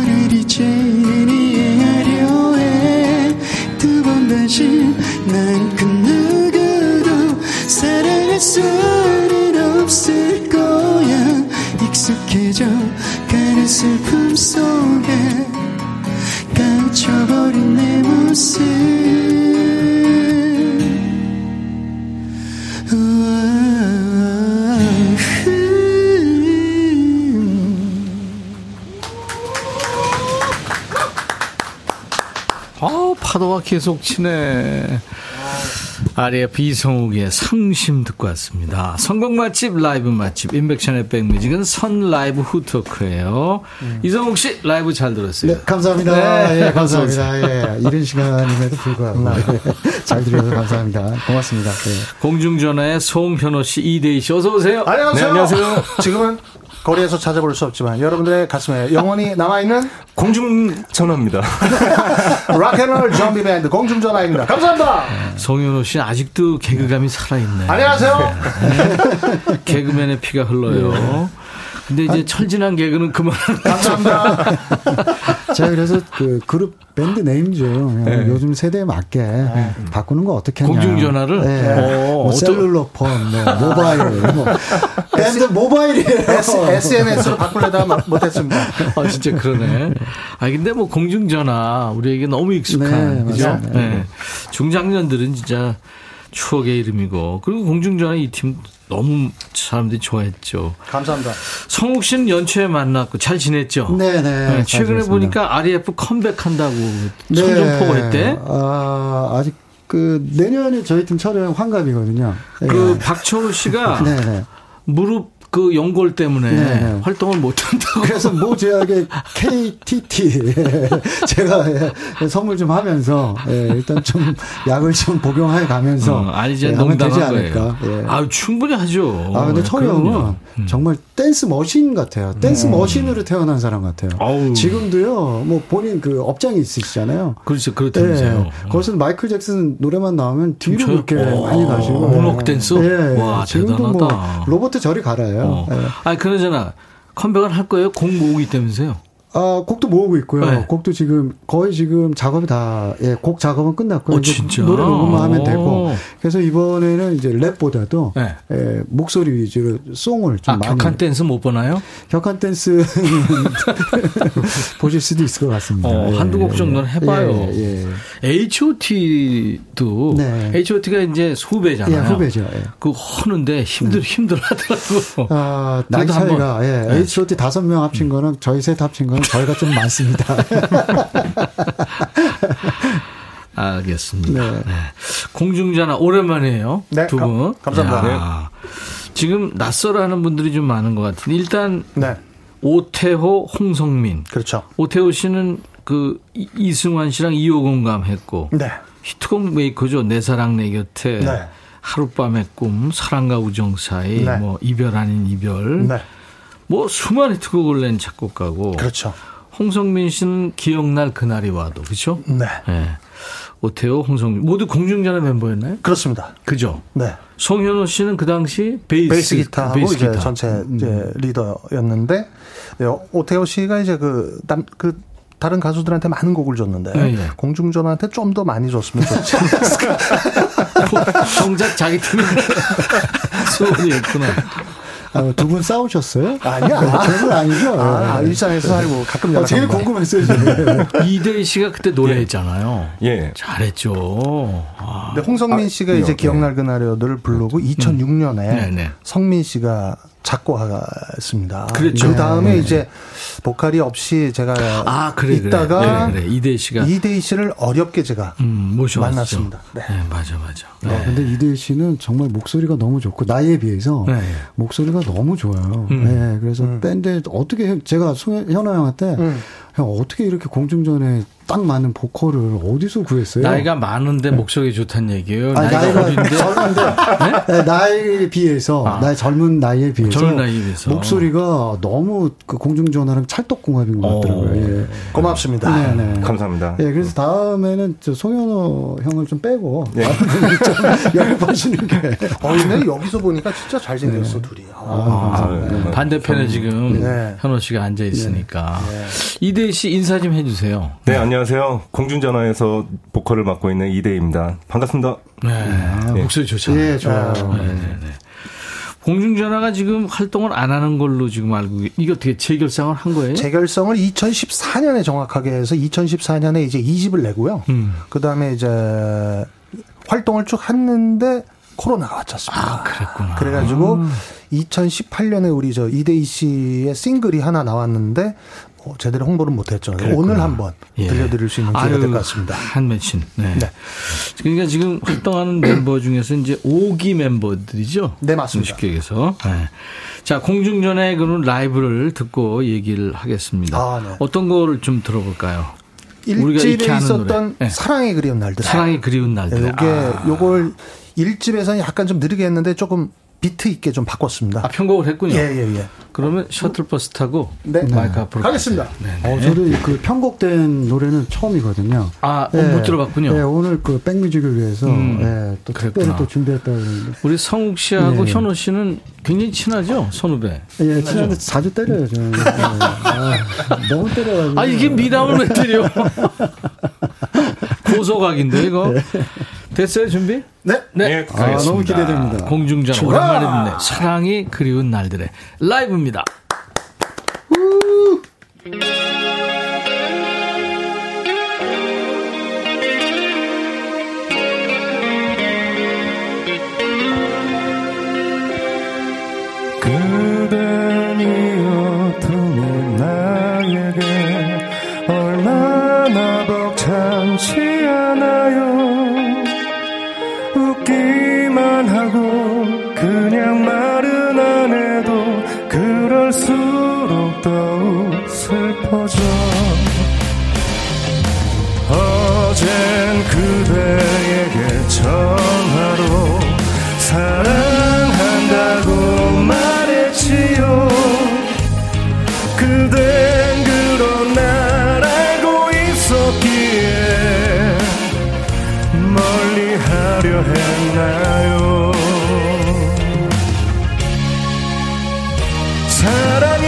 너를 이제는 이해하려 해. 두 번 다시 난 그 누구도 사랑할 수는 없을 거야. 익숙해져 가는 슬픔 속에 감춰버린 내 모습 아, 파도가 계속 치네. 아르에프 이성욱의 상심 듣고 왔습니다. 성공 맛집, 라이브 맛집, 임백천의 백뮤직은 선 라이브 후토크예요. 음. 이성욱 씨 라이브 잘 들었어요. 네, 감사합니다. 네, 예, 감사합니다. 예, 이런 시간임에도 불구하고 잘 들어서 감사합니다. 고맙습니다. 예. 공중전화의 송현호 씨, 이대희 씨 어서 오세요. 안녕하세요. 네, 안녕하세요. 지금은 거리에서 찾아볼 수 없지만 여러분들의 가슴에 영원히 남아있는 공중전화입니다. 락앤롤 좀비밴드 공중전화입니다. 감사합니다. 송현호 씨는 아직도 개그감이 살아있네. 안녕하세요. 네. 개그맨의 피가 흘러요. 네. 근데 이제 아, 철진한 개그는 그만. 감사합니다. 제가 그래서 그 그룹 밴드 네임 좀 네. 요즘 세대에 맞게 네. 바꾸는 거 어떻게 하냐. 공중전화를? 네. 오, 뭐 셀룰러폰, 네. 모바일, 뭐. 밴드 모바일이에요. 에스엔에스로 바꾸려다가 못했습니다. 아, 진짜 그러네. 아, 근데 뭐 공중전화 우리에게 너무 익숙한. 네, 그죠? 네. 네. 중장년들은 진짜 추억의 이름이고. 그리고 공중전화 이 팀 너무 사람들이 좋아했죠. 감사합니다. 성욱 씨는 연초에 만났고 잘 지냈죠? 네네. 네, 최근에 보니까 알이에프 컴백한다고 청정포고 했대. 아, 아직 그 내년에 저희 팀 촬영 환갑이거든요. 그 네. 박철우 씨가 네네. 무릎 그 연골 때문에 네네. 활동을 못한다고. 그래서 모 제약의 케이티티 제가 예, 선물 좀 하면서 예, 일단 좀 약을 좀 복용해 가면서 어, 아니지 예, 농담한 않을까. 거예요. 예. 아 충분히 하죠. 아 근데 철이 형은 음. 정말 댄스 머신 같아요. 댄스 음. 머신으로 태어난 사람 같아요. 아우. 지금도요. 뭐 본인 그 업장이 있으시잖아요. 그렇죠, 그렇다면서요. 예, 거기서 마이클 잭슨 노래만 나오면 뒤로 그렇게 많이 가시고. 문옥 댄스. 예, 와 지금도 대단하다. 뭐 로버트 저리 가라요. 어. 네. 아 그러잖아 컴백을 할 거예요. 곡 모으고 있다면서요? 아 곡도 모으고 있고요. 네. 곡도 지금 거의 지금 작업이 다 예, 곡 작업은 끝났고요. 어, 진짜? 노래 녹음만 하면 되고. 그래서 이번에는 이제 랩보다도 네. 예, 목소리 위주로 송을 좀 아, 많이. 격한 댄스 못 보나요? 격한 댄스 보실 수도 있을 것 같습니다. 어, 예, 한두 곡 정도는 해봐요. 예, 예. 에이치 오.T도 네. 에이치 오.T가 이제 후배잖아요. 예, 후배죠. 예. 그 허는데 힘들 네. 힘들하더라고. 아, 나이 차이가 예, 에이치 오.T 다섯 명 합친 거랑 저희 셋 합친 거는 저희가 좀 많습니다. 알겠습니다. 네. 네. 공중전화 오랜만이에요. 네, 두 분. 감, 감사합니다. 네. 지금 낯설어하는 분들이 좀 많은 것 같은데 일단 네. 오태호, 홍성민. 그렇죠. 오태호 씨는 그 이승환 씨랑 이호공감 했고 네. 히트곡 메이커죠. 내 사랑 내 곁에 네. 하룻밤의 꿈, 사랑과 우정 사이, 네. 뭐 이별 아닌 이별. 네. 뭐 수많은 히트곡을 낸 작곡가고 그렇죠. 홍성민 씨는 기억날 그날이 와도 그렇죠? 네. 네. 오태호, 홍성민 모두 공중전화 멤버였나요? 그렇습니다. 그죠? 네. 송현호 씨는 그 당시 베이스, 베이스 기타하고 베이스 기타. 이제 전체 이제 리더였는데 오태호 씨가 이제 그 남 그 다른 가수들한테 많은 곡을 줬는데 네, 네. 공중전화한테 좀 더 많이 줬으면 좋지 않았을까? 정작 자기 팀이 소원이었구나. 어, 두 분 싸우셨어요? 아니야. 그건 아니죠. 아, 아, 일산에서 살고 가끔 연락. 아, 제일 궁금했어요. 이대희 씨가 그때 노래했잖아요. 예. 잘했죠. 아. 근데 홍성민 씨가 아, 이제 네. 기억날 그날여를 부르고 이천육 년에 네, 네. 성민 씨가 작곡했습니다. 그렇죠. 그 다음에 네. 이제 보컬이 없이 제가 아, 그래, 있다가 그래, 그래. 이대희 씨가 이대희 씨를 어렵게 제가 음, 모셔왔죠. 만났습니다. 네. 네, 맞아, 맞아. 네. 아, 근데 이대희 씨는 정말 목소리가 너무 좋고 나이에 비해서 네. 목소리가 너무 좋아요. 음. 네, 그래서 음. 밴드에 어떻게 제가 현호 형한테 음. 형 어떻게 이렇게 공중전에 딱 맞는 보컬을 어디서 구했어요? 나이가 많은데 네. 목소리 좋다는 얘기예요. 아니, 나이가 어린데 젊은데 네? 나이에 비해서 아. 나이 젊은 나이에 비해서, 젊은 나이에 비해서 목소리가 너무 그 공중전화랑 찰떡궁합인 것 같더라고요. 예. 고맙습니다. 네, 네. 감사합니다. 예, 그래서 다음에는 저 송현호 형을 좀 빼고 네. 좀 연습하시는 게. 어, 근데 여기서 보니까 진짜 잘생겼어 네. 둘이. 아, 아, 네. 반대편에 지금 네. 현호 씨가 앉아 있으니까 네. 이대희 씨 인사 좀 해주세요. 네, 안녕. 안녕하세요. 공중전화에서 보컬을 맡고 있는 이대희입니다. 반갑습니다. 네, 네. 목소리 좋잖아요. 네, 좋아요. 네, 네, 네. 공중전화가 지금 활동을 안 하는 걸로 지금 알고, 이게 어떻게 재결성을 한 거예요? 재결성을 이천십사 년에 정확하게 해서 이천십사 년에 이제 이 집을 내고요. 음. 그 다음에 이제 활동을 쭉 했는데 코로나가 왔었습니다. 아, 그랬구나. 그래가지고 음. 이천십팔 년에 우리 저 이대희 씨의 싱글이 하나 나왔는데 제대로 홍보를 못했죠. 그랬구나. 오늘 한번 예. 들려드릴 수 있는 기회가 될 것 같습니다. 한매친. 네. 네. 그러니까 지금 활동하는 멤버 중에서 이제 오 기 멤버들이죠. 네, 맞습니다. 쉽게 얘기해서. 네. 자, 공중전에 그런 라이브를 듣고 얘기를 하겠습니다. 아, 네. 어떤 거를 좀 들어볼까요? 일집에 있었던 네. 사랑이 그리운 날들. 사랑이 그리운 날들. 네, 이게 아. 요걸 일집에서는 약간 좀 느리게 했는데 조금 비트 있게 좀 바꿨습니다. 아, 편곡을 했군요. 예예예. 예, 예. 그러면 셔틀버스 타고 네. 마이크 앞으로 가겠습니다. 어, 저도 그 편곡된 노래는 처음이거든요. 아, 예. 못 들어봤군요. 네, 예, 오늘 그 백뮤직을 위해서 음, 예, 또 그랬구나. 특별히 또 준비했다는. 우리 성욱 씨하고 예. 현호 씨는 굉장히 친하죠, 선후배. 예, 친한데 자주 때려요, 저는. 아, 너무 때려가지고. 아, 이게 미담을 왜 때려? 고소각인데 이거. 네. 됐어요, 준비? 네. 네. 네. 아, 너무 기대됩니다. 공중전화 오랜만에 듣네. 사랑이 그리운 날들의 라이브입니다. 그대여 두는 나에게 얼마나 벅찬지 않아요. 웃기만 하고 그냥 말은 안 해도 그럴수록 더욱 슬퍼져. 어젠 그대에게 전화로 사랑한다고 말했지요. 그댄 그런 날 알고 있었기에 멀리 하려 했나요? 사랑이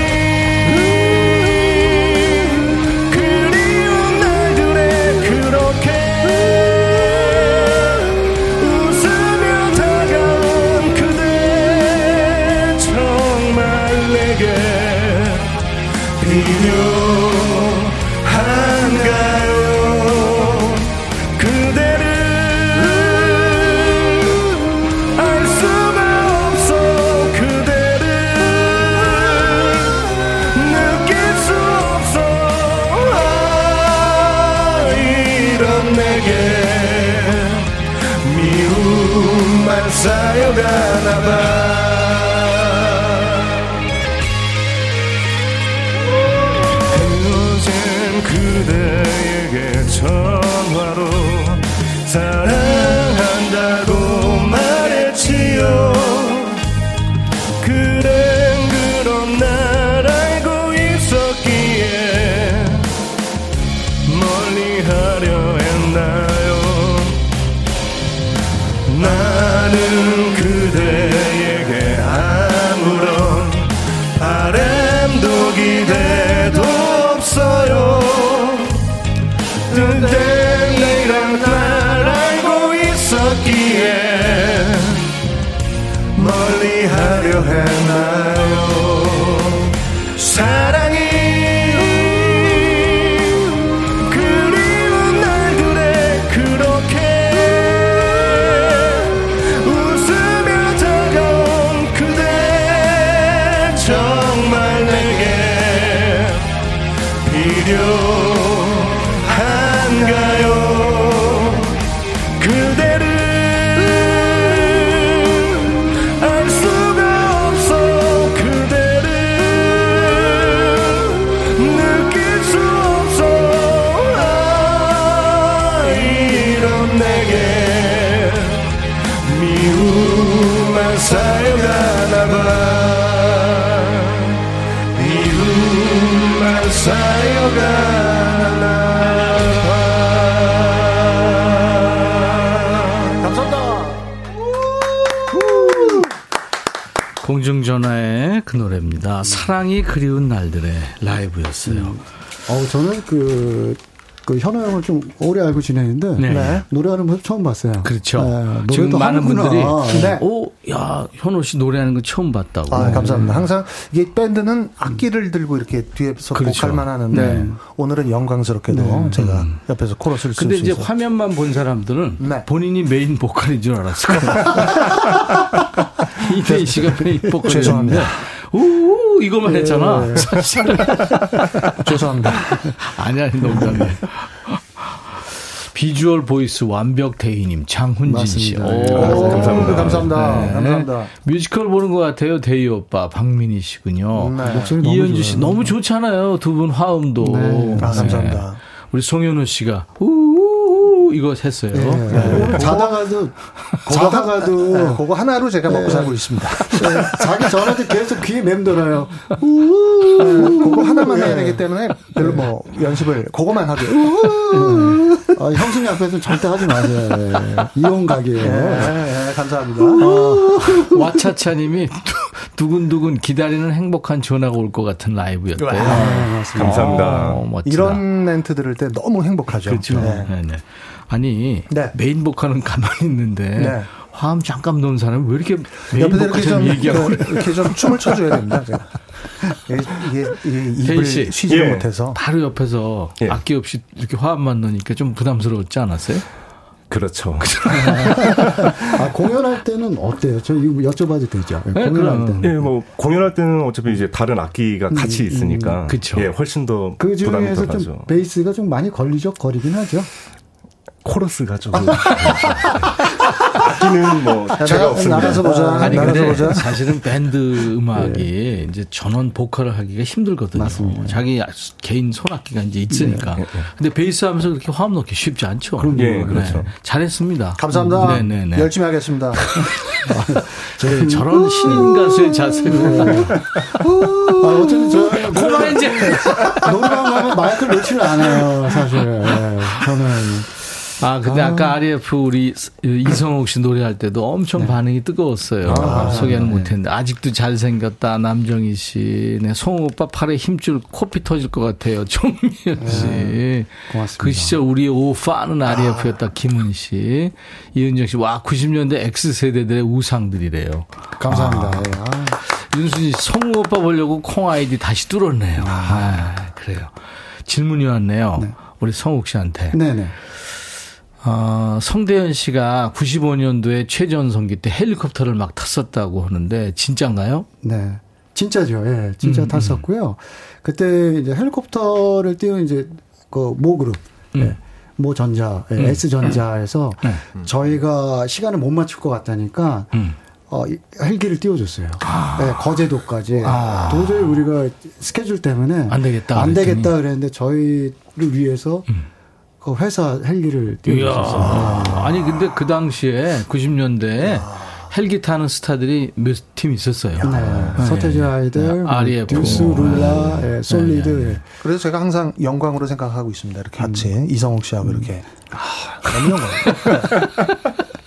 그리운 날들에 그렇게 웃으며 다가온 그대 정말 내게 필요한가요? 쌓여가나봐. 그젠 그대에게 전화로 사랑한다고 말했지요. 그댄 그런 날 알고 있었기에 멀리 하려 했나요? 나는 그대에게 아무런 바람도 기대도 없어요. 뜬 땡이랑 날 알고 있었기에 멀리 하려 했나요? 사랑이 공중전화의 그 노래입니다. 사랑이 그리운 날들의 라이브였어요. 음. 어, 저는 그, 그 현호 형을 좀 오래 알고 지내는데 네. 네. 노래하는 모습 처음 봤어요. 그렇죠. 네, 지금 많은 하는구나. 분들이 네. 오, 야, 현호 씨 노래하는 거 처음 봤다고. 아, 감사합니다. 항상 이게 밴드는 악기를 들고 이렇게 뒤에서 그렇죠. 보컬만 하는데 네. 오늘은 영광스럽게도 네. 제가 음. 옆에서 코러스를 쓸 수 있어요. 근데 이제 화면만 본 사람들은 네. 본인이 메인 보컬인 줄 알았을 거예요. 이대희 씨가 메인 보컬 죄송합니다. 우 이거만 예, 했잖아. 예, 예. 사실은 죄송합니다. 아니 아니 농담이에요. 비주얼 보이스 완벽 대희님 장훈진 씨. 오, 오, 감사합니다. 감사합니다. 네. 감사합니다. 뮤지컬 보는 것 같아요. 대희 오빠 박민희 씨군요. 네. 목소리 이현주 씨 너무 좋잖아요. 두 분 화음도. 네. 아, 감사합니다. 네. 우리 송현우 씨가 우. 이거 했어요. 네, 네. 네. 자다가도 자다가도 네. 그거 하나로 제가 먹고 네. 살고 있습니다. 네. 자기 전화도 계속 귀에 맴돌아요. 우우 네. 그거 하나만 네. 해야 되기 때문에 별로 뭐 연습을 그거만 하게. 우우 네. 아, 형수님 앞에서는 절대 하지 마세요. 네. 이혼 가게예요. 네. 네. 감사합니다. 어. 와차차님이 두근두근 기다리는 행복한 전화가 올 것 같은 라이브였대요. 아, 감사합니다. 오, 이런 멘트 들을 때 너무 행복하죠. 그렇죠. 네. 네, 네. 아니 네. 메인 보컬은 가만히 있는데 네. 화음 잠깐 놓은 사람은 왜 이렇게 메인 보컬처럼 얘기하고 이렇게, 이렇게 좀 춤을 춰줘야 됩니다. 제가. 이게, 이게 입을 씨, 쉬지 예. 못해서 바로 옆에서 예. 악기 없이 이렇게 화음만 넣으니까 좀 부담스러웠지 않았어요? 그렇죠. 아, 공연할 때는 어때요? 저 이거 여쭤봐도 되죠? 네, 공연할 때는. 예, 뭐 공연할 때는 어차피 이제 다른 악기가 같이 있으니까, 음, 음, 그렇죠. 예, 훨씬 더 그 부담이 덜 하죠. 베이스가 좀 많이 걸리적거리긴 하죠. 코러스가 조금. 악기는 뭐 제가 없습니다. 나가서 보자. 아니 나가서 근데 보자. 사실은 밴드 음악이 예. 이제 전원 보컬을 하기가 힘들거든요. 맞습니다. 자기 개인 손악기가 이제 있으니까. 예. 근데 베이스 하면서 그렇게 화음 넣기 쉽지 않죠. 그럼요. 예, 그렇죠. 네. 잘했습니다. 감사합니다. 음, 네, 네, 네. 열심히 하겠습니다. 저희 저런 신인 가수의 자세로. 아, 어쨌든 저 코만 이제 노래방 가면 마이크를 놓지를 않아요. 사실 네, 저는. 아, 근데 아. 아까 알이에프 우리 이성욱 씨 노래할 때도 엄청 네. 반응이 뜨거웠어요. 아, 소개는 네. 못했는데. 아직도 잘생겼다, 남정희 씨. 네, 송우 오빠 팔에 힘줄 코피 터질 것 같아요. 정미연 씨. 네. 고맙습니다. 그 시절 우리의 오빠는 알이에프였다, 아. 김은 씨. 이은정 씨. 와, 구십 년대 X세대들의 우상들이래요. 감사합니다. 아. 아. 윤순이 씨, 송우 오빠 보려고 콩 아이디 다시 뚫었네요. 아, 아 그래요. 질문이 왔네요. 네. 우리 성욱 씨한테. 네네. 어, 성대현 씨가 구십오 년도에 최전성기 때 헬리콥터를 막 탔었다고 하는데 진짜인가요? 네, 진짜죠. 예, 진짜 음, 탔었고요. 음. 그때 이제 헬리콥터를 띄운 이제 그 모 그룹, 음. 예, 모 전자, 예, 음. S 전자에서 음. 저희가 시간을 못 맞출 것 같다니까 음. 어, 헬기를 띄워줬어요. 아. 예, 거제도까지. 아. 도저히 우리가 스케줄 때문에 안 되겠다, 안 되겠다 그랬는데 저희를 위해서. 음. 그 회사 헬기를 띄워줬어요. 아. 아니 근데 그 당시에 구십 년대에 아. 헬기 타는 스타들이 몇 팀 있었어요. 네. 서태지 아이들, 아리에프, 듀스, 룰라, 네. 예, 솔리드. 네. 예. 그래서 제가 항상 영광으로 생각하고 있습니다. 이렇게 같이 음. 이성욱 씨하고 음. 이렇게 아, 너무 영광.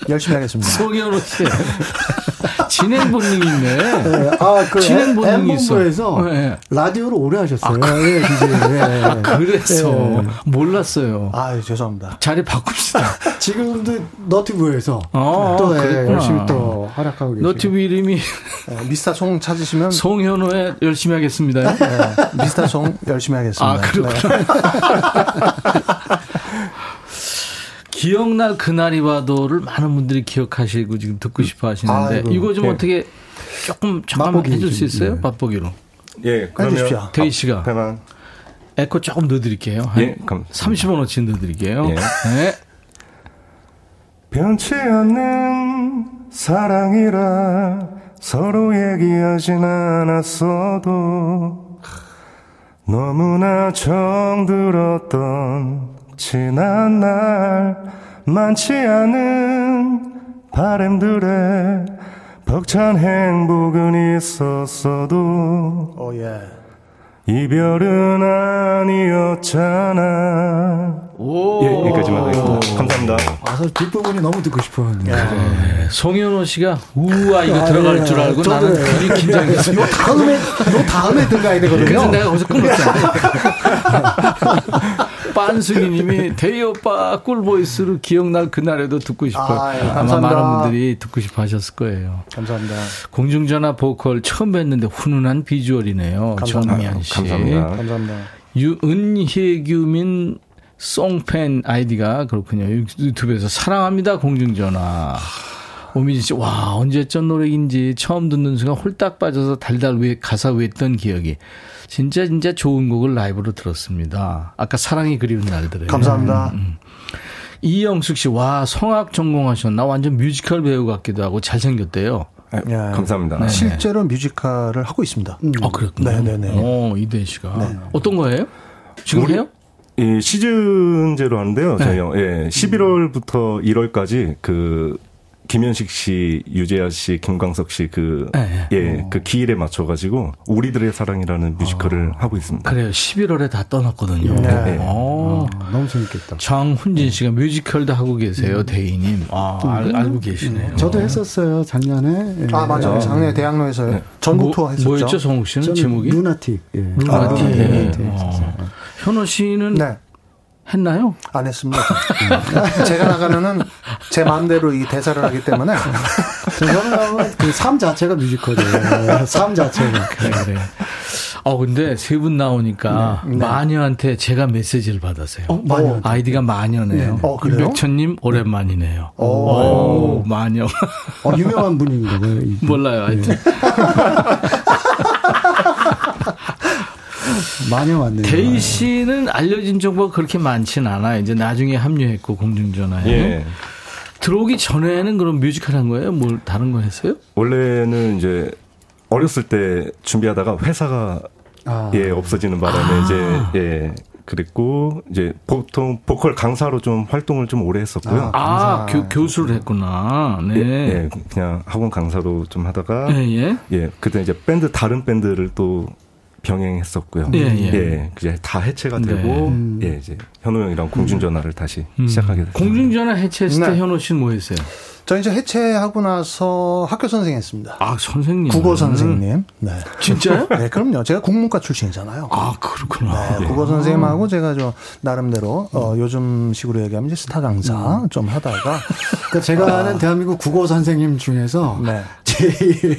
열심히 하겠습니다. 송현호 씨. 진행 본능이 있네. 네. 아, 그 진행 본능이 있어. 엠본부에서 네. 라디오를 오래 하셨어요. 아, 네. 네. 아, 그래서 네. 몰랐어요. 아, 죄송합니다. 자리 바꿉시다. 지금도 너튜브에서 아, 또 네, 열심히 또 활약하고 계시고. 너튜브 이름이 네, 미스터 송 찾으시면 송현호에 열심히 하겠습니다. 네. 네. 미스터 송 열심히 하겠습니다. 아, 그렇구나. 네. 기억날 그날이 와도를 많은 분들이 기억하시고 지금 듣고 싶어 하시는데 아이고, 이거 좀 네. 어떻게 조금 잠깐만 해줄 수 있어요? 네. 맛보기로. 예, 그러면 대희 씨가 배만. 에코 조금 넣어드릴게요. 예, 삼십 원어치 넣어드릴게요. 예. 네. 변치 않는 사랑이라 서로 얘기하진 않았어도 너무나 정들었던 지난 날 많지 않은 바램들의 벅찬 행복은 있었어도 oh, yeah. 이별은 아니었잖아. 오~ 예, 여기까지만 하겠습니다. 감사합니다. 아, 사실 뒷부분이 너무 듣고 싶었는데. 네. 송현호 씨가 우와 이거 아, 들어갈 네. 줄 알고 저도, 나는 굉장히 긴장했어요. 요 다음에, 요 다음에 들어가야 되거든요. 그래서 내가 거기서 끊었잖아요. 빤순이님이 대희 오빠 꿀보이스로 기억날 그날에도 듣고 싶어요. 아, 예. 아마 많은 분들이 듣고 싶어 하셨을 거예요. 감사합니다. 공중전화 보컬 처음 뵀는데 훈훈한 비주얼이네요. 정미안 씨. 감사합니다. 감사합니다. 유은혜규민 송팬 아이디가 그렇군요. 유튜브에서 사랑합니다 공중전화. 오미진 씨, 와 언제 쩐 노래인지 처음 듣는 순간 홀딱 빠져서 달달 외, 가사 외했던 기억이. 진짜 진짜 좋은 곡을 라이브로 들었습니다. 아까 사랑이 그리운 날들에. 감사합니다. 음, 음. 이영숙 씨, 와 성악 전공하셨나? 완전 뮤지컬 배우 같기도 하고 잘생겼대요. 네, 감사합니다. 네네. 실제로 뮤지컬을 하고 있습니다. 음. 아 그렇군요. 네네네. 어 이대희 씨가 네. 어떤 거예요? 지금 우리... 해요? 예, 시즌제로 하는데요. 네. 저희요. 예, 십일월부터 일월까지 그 김현식 씨, 유재하 씨, 김광석 씨 그 예, 그 기일에 맞춰 가지고 우리들의 사랑이라는 뮤지컬을 아, 하고 있습니다. 그래요. 십일월에 다 떠났거든요. 네. 네. 오, 아, 너무 재밌겠다. 장훈진 씨가 뮤지컬도 하고 계세요, 음. 대희님. 아, 알, 알고 계시네요. 저도 했었어요, 작년에. 예. 아, 맞아요. 예. 작년에 대학로에서요. 예. 전국 뭐, 투어 했었죠. 뭐였죠, 성욱 씨는 제목이? 루나틱. 예. 루나틱. 아, 예. 예. 예. 어. 현호 씨는 네. 했나요? 안 했습니다. 제가 나가면은 제 마음대로 이 대사를 하기 때문에 저는 그 삶 자체가 뮤지컬이에요. 삶 자체가. 그래, 그래. 어 근데 세 분 나오니까 네, 네. 마녀한테 제가 메시지를 받았어요. 어, 마녀. 아이디가 마녀네요. 네. 어, 그래요? 임백천님 오랜만이네요. 오, 오, 오. 마녀. 어, 유명한 분인가 봐요. 몰라요. 하여튼. 많이 왔네요. 대희 씨는 알려진 정보가 그렇게 많진 않아요. 이제 나중에 합류했고 공중전화에 예. 들어오기 전에는 그럼 뮤지컬 한 거예요? 뭘 다른 거 했어요? 원래는 이제 어렸을 때 준비하다가 회사가 아. 예 없어지는 바람에 아. 이제 예 그랬고 이제 보통 보컬 강사로 좀 활동을 좀 오래 했었고요. 아, 아 교, 교수를 했구나. 네, 예, 예, 그냥 학원 강사로 좀 하다가 예예 예. 예, 그때 이제 밴드 다른 밴드를 또 병행했었고요. 예, 예. 예, 이제 다 해체가 되고, 네. 예, 이제 현호 형이랑 공중전화를 다시 음. 시작하게 됐어요. 공중전화 해체했을 때 네. 현호 씨는 뭐 했어요? 저 이제 해체하고 나서 학교 선생 했습니다. 아, 선생님. 국어 선생님. 네. 진짜요? 네, 그럼요. 제가 국문과 출신이잖아요. 아, 그렇구나. 네, 네. 국어 선생님하고 제가 저 나름대로 어, 요즘 식으로 얘기하면 이제 스타 강사 음. 좀 하다가. 그러니까 제가 아는 대한민국 국어 선생님 중에서 네. 제일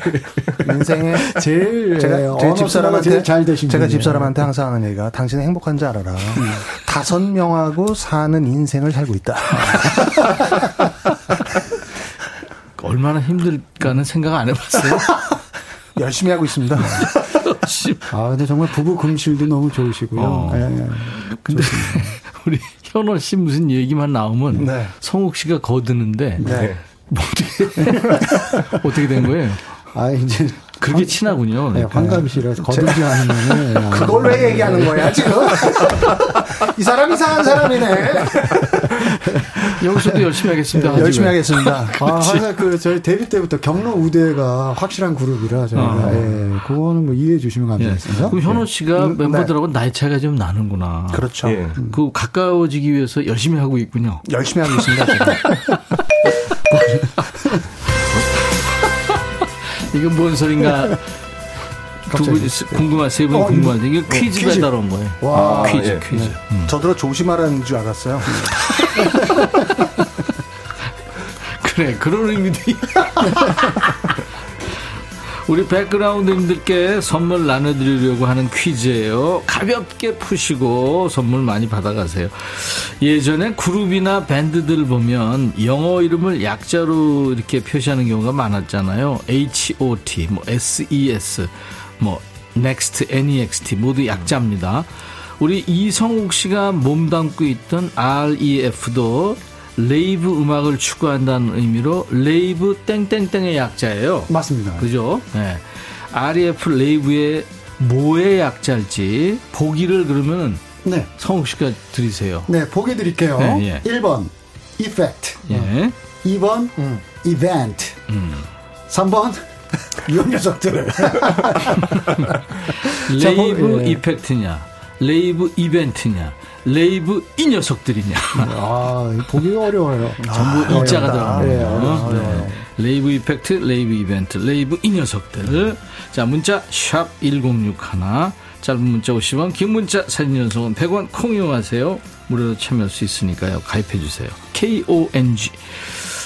인생에 제일 제가 제 집사람한테 제일 잘 되신 제가 집사람한테 항상 하는 얘기가 당신은 행복한 줄 알아라. 음. 다섯 명하고 사는 인생을 살고 있다. 얼마나 힘들까는 생각 안 해봤어요? 열심히 하고 있습니다. 아, 근데 정말 부부 금실도 너무 좋으시고요. 어. 예, 예. 근데 우리 현호 씨 무슨 얘기만 나오면 네. 성욱 씨가 거드는데 네. 어떻게 된 거예요? 아, 이제. 그게 친하군요. 네, 환갑이시라서 거두지 않으면. 그걸 왜 얘기하는 거야, 지금? 이 사람 이상한 사람이네. 여기서도 열심히 하겠습니다. 네, 열심히 하겠습니다. 아, 항상 그, 저희 데뷔 때부터 경로 우대가 확실한 그룹이라 저희가, 아. 예, 그거는 뭐 이해해 주시면 감사하겠습니다. 예. 그럼 현호 씨가 네. 멤버들하고 네. 나이 차이가 좀 나는구나. 그렇죠. 예. 그 가까워지기 위해서 열심히 하고 있군요. 열심히 하고 있습니다, 제가. 이건 뭔 소린가? 두 분 궁금한 세 분 어, 궁금한데 이게 어, 퀴즈, 퀴즈 배달 온 거예요. 와, 퀴즈 예. 퀴즈. 네. 음. 저더러 조심하라는 줄 알았어요. 그래 그런 의미도. 우리 백그라운드님들께 선물 나눠드리려고 하는 퀴즈예요. 가볍게 푸시고 선물 많이 받아가세요. 예전에 그룹이나 밴드들 보면 영어 이름을 약자로 이렇게 표시하는 경우가 많았잖아요. 에이치 오 티, 뭐 에스 이 에스, 뭐 넥스트, 엔 이 엑스 티 모두 약자입니다. 우리 이성욱 씨가 몸담고 있던 알 이 에프도 레이브 음악을 추구한다는 의미로 레이브 땡땡땡의 약자예요. 맞습니다. 그죠? 네. 알 이 에프 레이브의 뭐의 약자일지 보기를 그러면 네. 성욱 씨가 드리세요. 네, 보기 드릴게요. 네, 예. 일 번 이펙트, 예. 이 번 음. 이벤트, 음. 삼 번 이런 녀석들. 레이브 예. 이펙트냐 레이브 이벤트냐 레이브 이 녀석들이냐. 아, 보기가 어려워요. 전부 일자가 아, 들어가네요. 네, 네. 레이브 이펙트, 레이브 이벤트, 레이브 이 녀석들. 자, 문자 샵 일공육일, 짧은 문자 오십 원, 긴 문자 사진 연속은 백 원, 콩 이용하세요. 무료로 참여할 수 있으니까요. 가입해 주세요. 콩.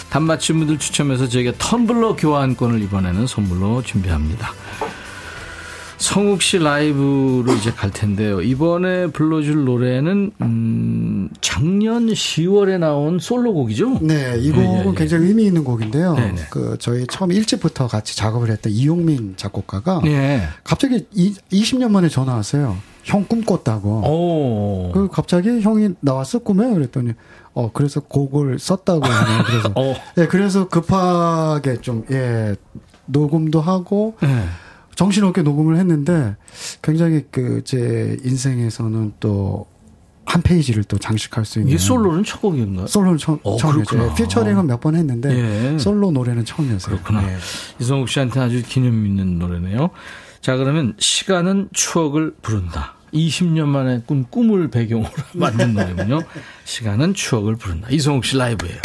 단맞힌 분들 추첨해서 저희가 텀블러 교환권을 이번에는 선물로 준비합니다. 성욱 씨 라이브로 이제 갈 텐데요. 이번에 불러줄 노래는 음, 작년 시월에 나온 솔로곡이죠? 네, 이 곡은 예, 예, 예. 굉장히 의미 있는 곡인데요. 예, 예. 그 저희 처음 일 집부터 같이 작업을 했던 이용민 작곡가가 예. 갑자기 이, 이십 년 만에 전화 왔어요. 형 꿈꿨다고. 그 갑자기 형이 나왔어 꿈에 그랬더니 어 그래서 곡을 썼다고 하네요. 그래서 예, 네, 그래서 급하게 좀 예 녹음도 하고. 예. 정신없게 녹음을 했는데 굉장히 그 제 인생에서는 또 한 페이지를 또 장식할 수 있는. 이게 솔로는 첫 곡인가요? 솔로는 처, 어, 처음이었어요. 피처링은 몇 번 했는데 예. 솔로 노래는 처음이었어요. 그렇구나. 예. 이성욱 씨한테 아주 기념 있는 노래네요. 자 그러면 시간은 추억을 부른다. 이십 년 만에 꾼 꿈을 배경으로 만든 노래군요. 시간은 추억을 부른다. 이성욱 씨 라이브예요.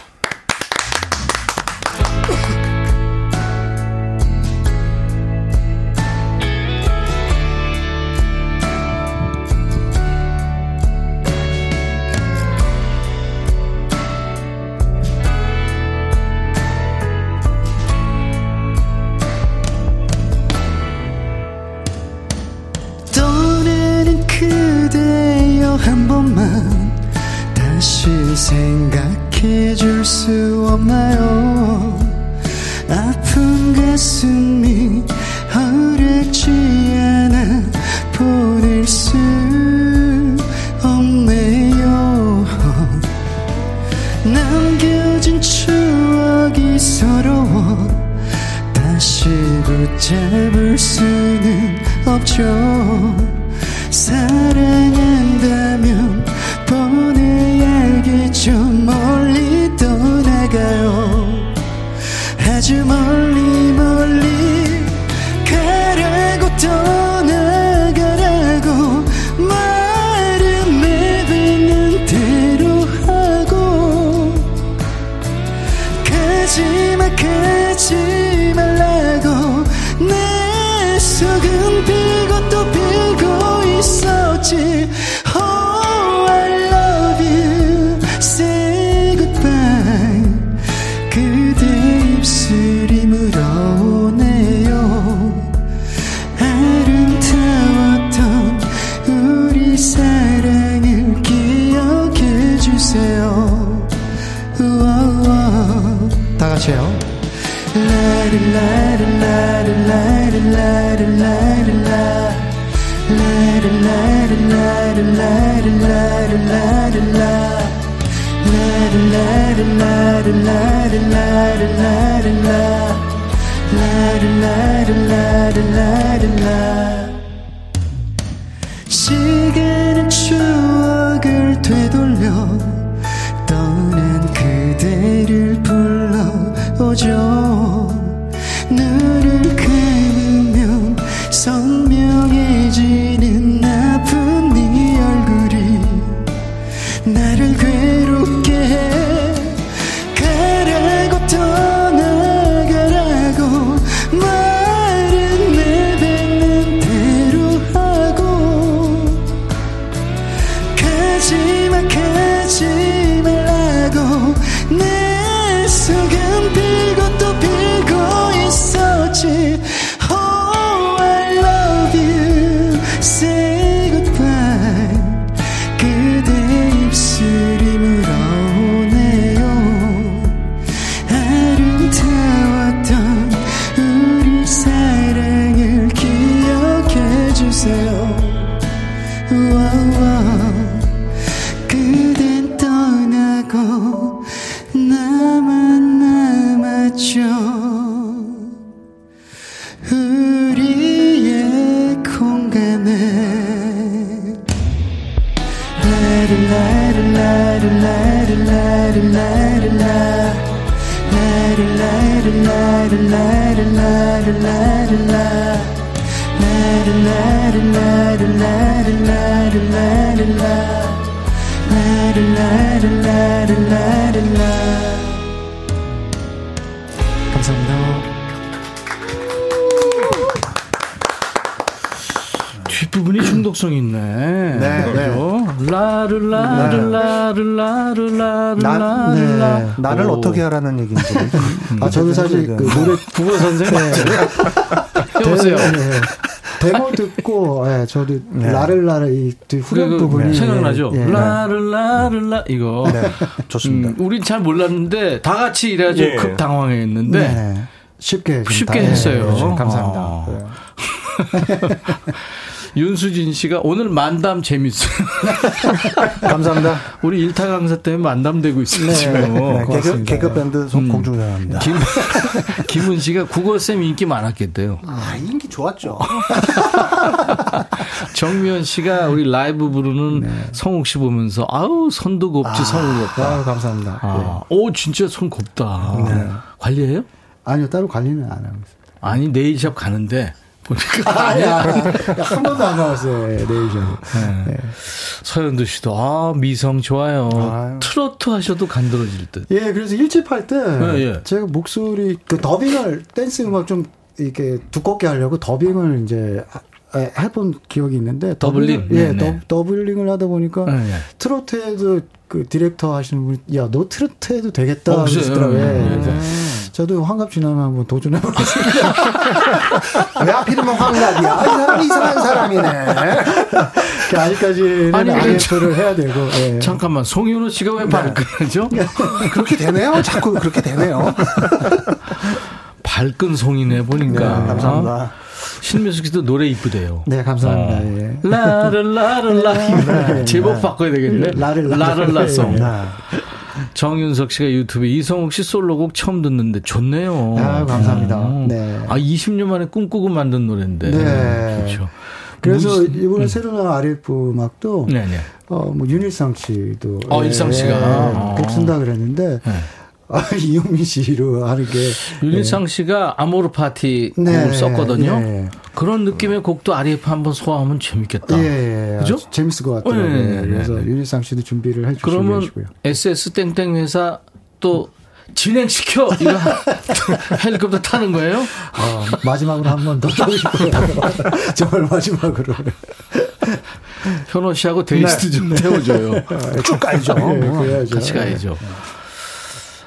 생각해줄 수 없나요? 아픈 가슴이 아프지 않아 보낼 수 없네요. 남겨진 추억이 서러워 다시 붙잡을 수는 없죠. 사랑한다면 저 멀리 떠나가요. 아주 멀리 멀리 가라고 떠나가라고 말은 내 뱉는 대로 하고 가지마 가지 말라고 내 속은 빌고 또 빌고 있었지. 다같이요. 시간은 추억을 되돌려 그대를 불러오죠. 눈을 감으면 선명해지는 아픈 네 얼굴이 나를 괴롭게 해. 가라고 떠나가라고 말 없이 Oh, I love you. Say goodbye. 그대 입술이 물어오네요. 아름다웠던 우리 사랑을 기억해 주세요. Wow, wow. 그댄 떠나고 나만 남았죠. 감사합니다. 뒷부분이 중독성이 있네. 네, 그렇죠. 네. 라르라르라르라르라르라. 네. 네. 나를 오. 어떻게 하라는 얘기인지. 아, 저는 사실 그 노래 국어 선생 해보세요. 데모 듣고, 예, 저도 네. 라를라르 이 후렴 부분이 생각나죠. 예. 라를라를라 이거. 네. 좋습니다. 음, 우린 잘 몰랐는데 다 같이 이래가지고 예. 급 당황했는데 네. 쉽게 쉽게 했어요. 예. 감사합니다. 아. 네. 윤수진 씨가 오늘 만담 재밌어요. 감사합니다. 우리 일타 강사 때문에 만담되고 있어요. 네, 지금. 네, 개그, 개그 밴드 속 음. 공중전화입니다. 김, 김은 씨가 국어쌤 인기 많았겠대요. 아, 인기 좋았죠. 정미연 씨가 우리 라이브 부르는 네. 성욱 씨 보면서 아우 손도 곱지. 아, 성욱 없다. 아유, 감사합니다. 아, 네. 오 진짜 손 곱다. 네. 관리해요? 아니요, 따로 관리는 안 하고 있어요. 아니 네일샵 가는데. 아니야. 한 번도 안 나왔어요. 네, 네이션. 네. 네. 서현두 씨도, 아, 미성 좋아요. 아유. 트로트 하셔도 간드러질 듯. 예, 그래서 일집 할 때, 네, 예. 제가 목소리, 그 더빙을, 댄스 음악 좀, 이렇게 두껍게 하려고 더빙을 이제, 해본 기억이 있는데. 더블링? 더블, 예, 더, 더블링을 하다 보니까, 네, 네. 트로트에도 그 디렉터 하시는 분이, 야, 너 트로트 해도 되겠다. 어, 그러시더라고요. 네, 네, 네. 네. 저도 환갑 지나면 한번 도전해보겠습니다. 왜 하필이면 환갑이야? 이 사람이 이상한 사람이네. 아직까지는 아이엠프를 해야 되고. 예. 잠깐만, 송현호 씨가 왜 발끈하죠? 네. 그렇게 되네요. 자꾸 그렇게 되네요. 발끈 송이네, 보니까. 네, 감사합니다. 신민숙 씨도 노래 이쁘대요. 네, 감사합니다. 어. 예. 라를라를라. 제목 바꿔야 되겠네. 라를라송. 정윤석 씨가 유튜브에 이성욱 씨 솔로곡 처음 듣는데 좋네요. 아, 감사합니다. 아, 네. 아, 이십 년 만에 꿈꾸고 만든 노래인데. 네. 그렇죠. 그래서 무슨, 이번에 음. 새로 나온 알이에프 음악도 네, 네. 어, 뭐 윤일상 씨도 어, 예, 일상 씨가 예, 아. 곡 쓴다 그랬는데 네. 아, 이용민 씨로 하는 게 윤일상 예. 씨가 아모르 파티 네, 곡을 썼거든요. 네. 그런 느낌의 곡도 알이에프 한번 소화하면 재밌겠다. 예, 예, 그죠? 재밌을 것 같아요. 예, 예, 예, 그래서 예, 예. 윤일상 씨도 준비를 해 주시고요. 그러면 해주시고요. 에스에스 땡땡 회사 또 진행시켜 이거 헬리콥터 타는 거예요? 어, 마지막으로 한 번 더 타고 싶어요. 정말 마지막으로. 현호 씨하고 데이스트 네. 좀 태워줘요. 쭉 가야죠. 네, 같이 가야죠. 네.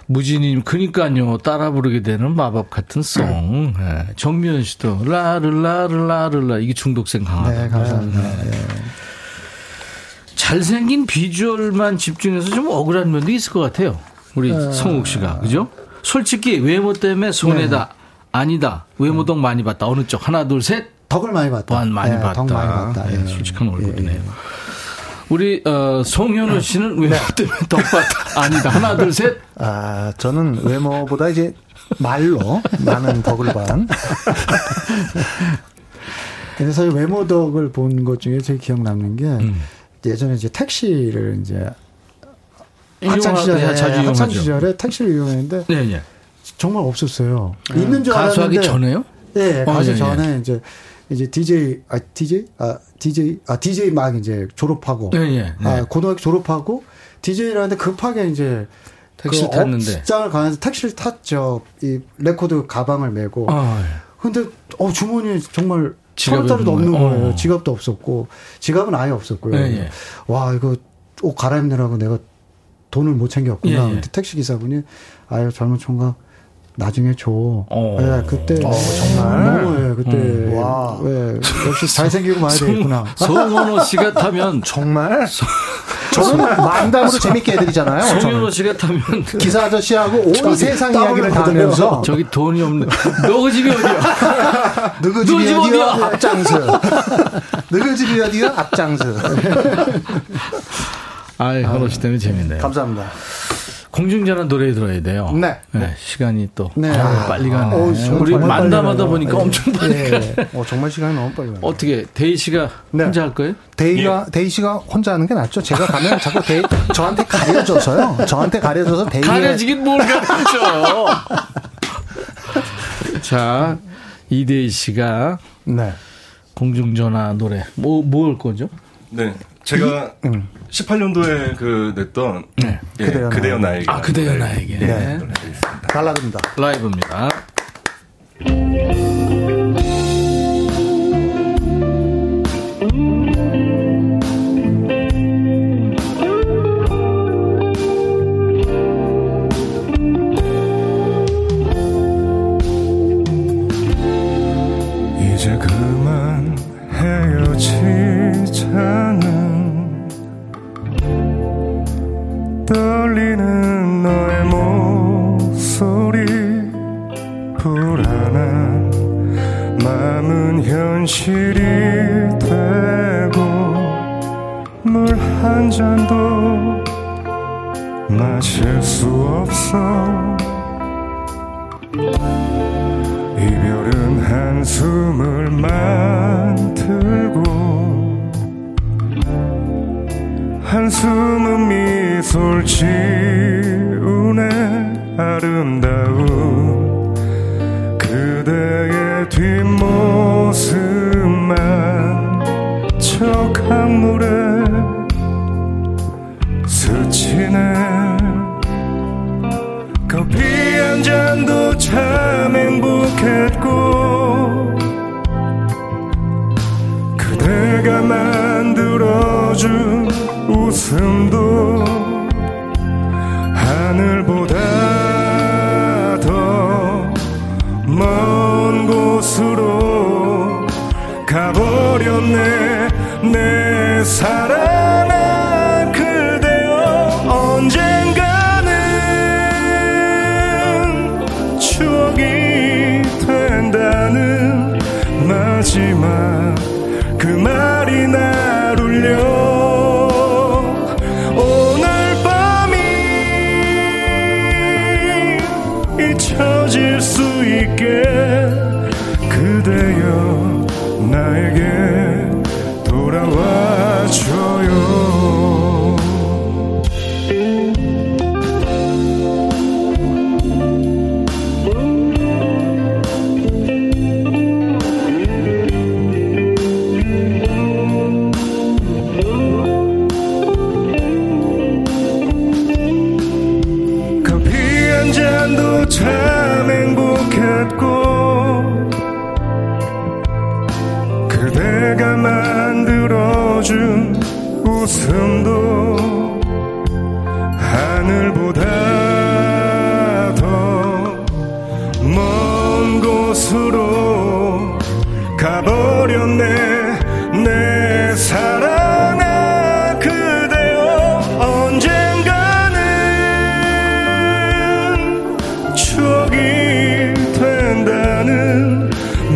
무진님, 그니까요. 따라 부르게 되는 마법 같은 송. 네. 정미연 씨도 라르라르라르라. 이게 중독성 강하다. 네, 감사합니다. 네. 네. 잘생긴 비주얼만 집중해서 좀 억울한 면도 있을 것 같아요. 우리 네. 성욱 씨가. 그죠? 솔직히 외모 때문에 손해다. 네. 아니다. 외모 덕 많이 봤다. 어느 쪽? 하나, 둘, 셋. 덕을 많이 봤다. 많이 네, 봤다. 덕 많이 봤다. 네. 네. 솔직한 얼굴이네요. 예, 예. 우리 어, 송현우 씨는 외모 때문에 네. 덕받다 아니다. 하나 둘 셋. 아, 저는 외모보다 이제 말로 나는 덕을 반. 근데 사실 외모 덕을 본 것 중에 제일 기억 남는 게 음. 예전에 이제 택시를 이제 학창 시절에 학창 시절에 택시를 이용했는데 네, 네. 정말 없었어요. 음. 있는 줄 알았는데 가수하기 전에요? 네, 가수 아, 네, 전에 네. 이제. 이제 디제이, 아, 디제이? 아, 디제이? 아, 디제이 막 이제 졸업하고. 예, 예. 네. 아, 고등학교 졸업하고, 디제이를 하는데 급하게 이제. 택시를 그 탔는데. 직장을 가면서 택시를 탔죠. 이 레코드 가방을 메고. 아, 예. 근데, 어, 주머니에 정말. 천원짜리도 없는 거예요. 거예요. 지갑도 없었고. 지갑은 아예 없었고요. 예, 예. 와, 이거 옷 갈아입느라고 내가 돈을 못 챙겼구나. 예, 예. 택시기사분이, 아유, 젊은 총각. 나중에 줘. 어. 네, 그때 어, 정말 너무 네, 그때 음. 와 네, 역시 잘생기고 말아야 되겠구나. 송현호 씨 같으면 정말 저는 만담으로 재밌게 해드리잖아요. 송현호 씨 같으면 기사 아저씨하고 온 세상 이야기를 다 하면서 저기 돈이 없네. 너그 집이 어디야? 너그 집이 어디야? 앞장서. 너그 집이 어디야? 앞장서. 아이 현호 씨 때문에 재밌네요. 감사합니다. 공중전화 노래 들어야 돼요. 네. 네. 네. 시간이 또 네. 아, 빨리 가네. 어, 우리 만담하다 보니까 네. 엄청 빨리 네. 가네. 어, 정말 시간이 너무 빨리 가네. 어떻게 데이 씨가 네. 혼자 할 거예요? 데이가, 예. 데이 씨가 혼자 하는 게 낫죠. 제가 가면 자꾸 데이, 저한테 가려져서요. 저한테 가려져서 데이 가려지긴 뭘 가려져. 자, 이대희 씨가 네. 공중전화 노래 뭐, 뭐 할 거죠? 네. 제가 이, 음. 십팔 년도에 그 냈던 네. 예, 그대여, 그대여 나에게 아 그대여 나에게 네. 네. 발라드입니다. 라이브입니다. 이제 그만 헤어지자는 떨리는 너의 목소리 불안한 마음은 현실이 되고 물 한 잔도 마실 수 없어 이별은 한숨을 만들고 한숨은 미소를 지우네 아름다운 그대의 뒷모습만 저 강물에 스치네 커피 한 잔도 참 행복했고 그대가 만들어준 웃음도 하늘보다 더 먼 곳으로 가버렸네 내 사랑아 그대여 언젠가는 추억이 된다는 마지막 그 말이 날 울려 잊혀질 수 있게 그대여 나에게 돌아와줘요 참 행복했고 그대가 만들어준 웃음도 하늘보다 더 먼 곳으로 가버렸네 내 사랑아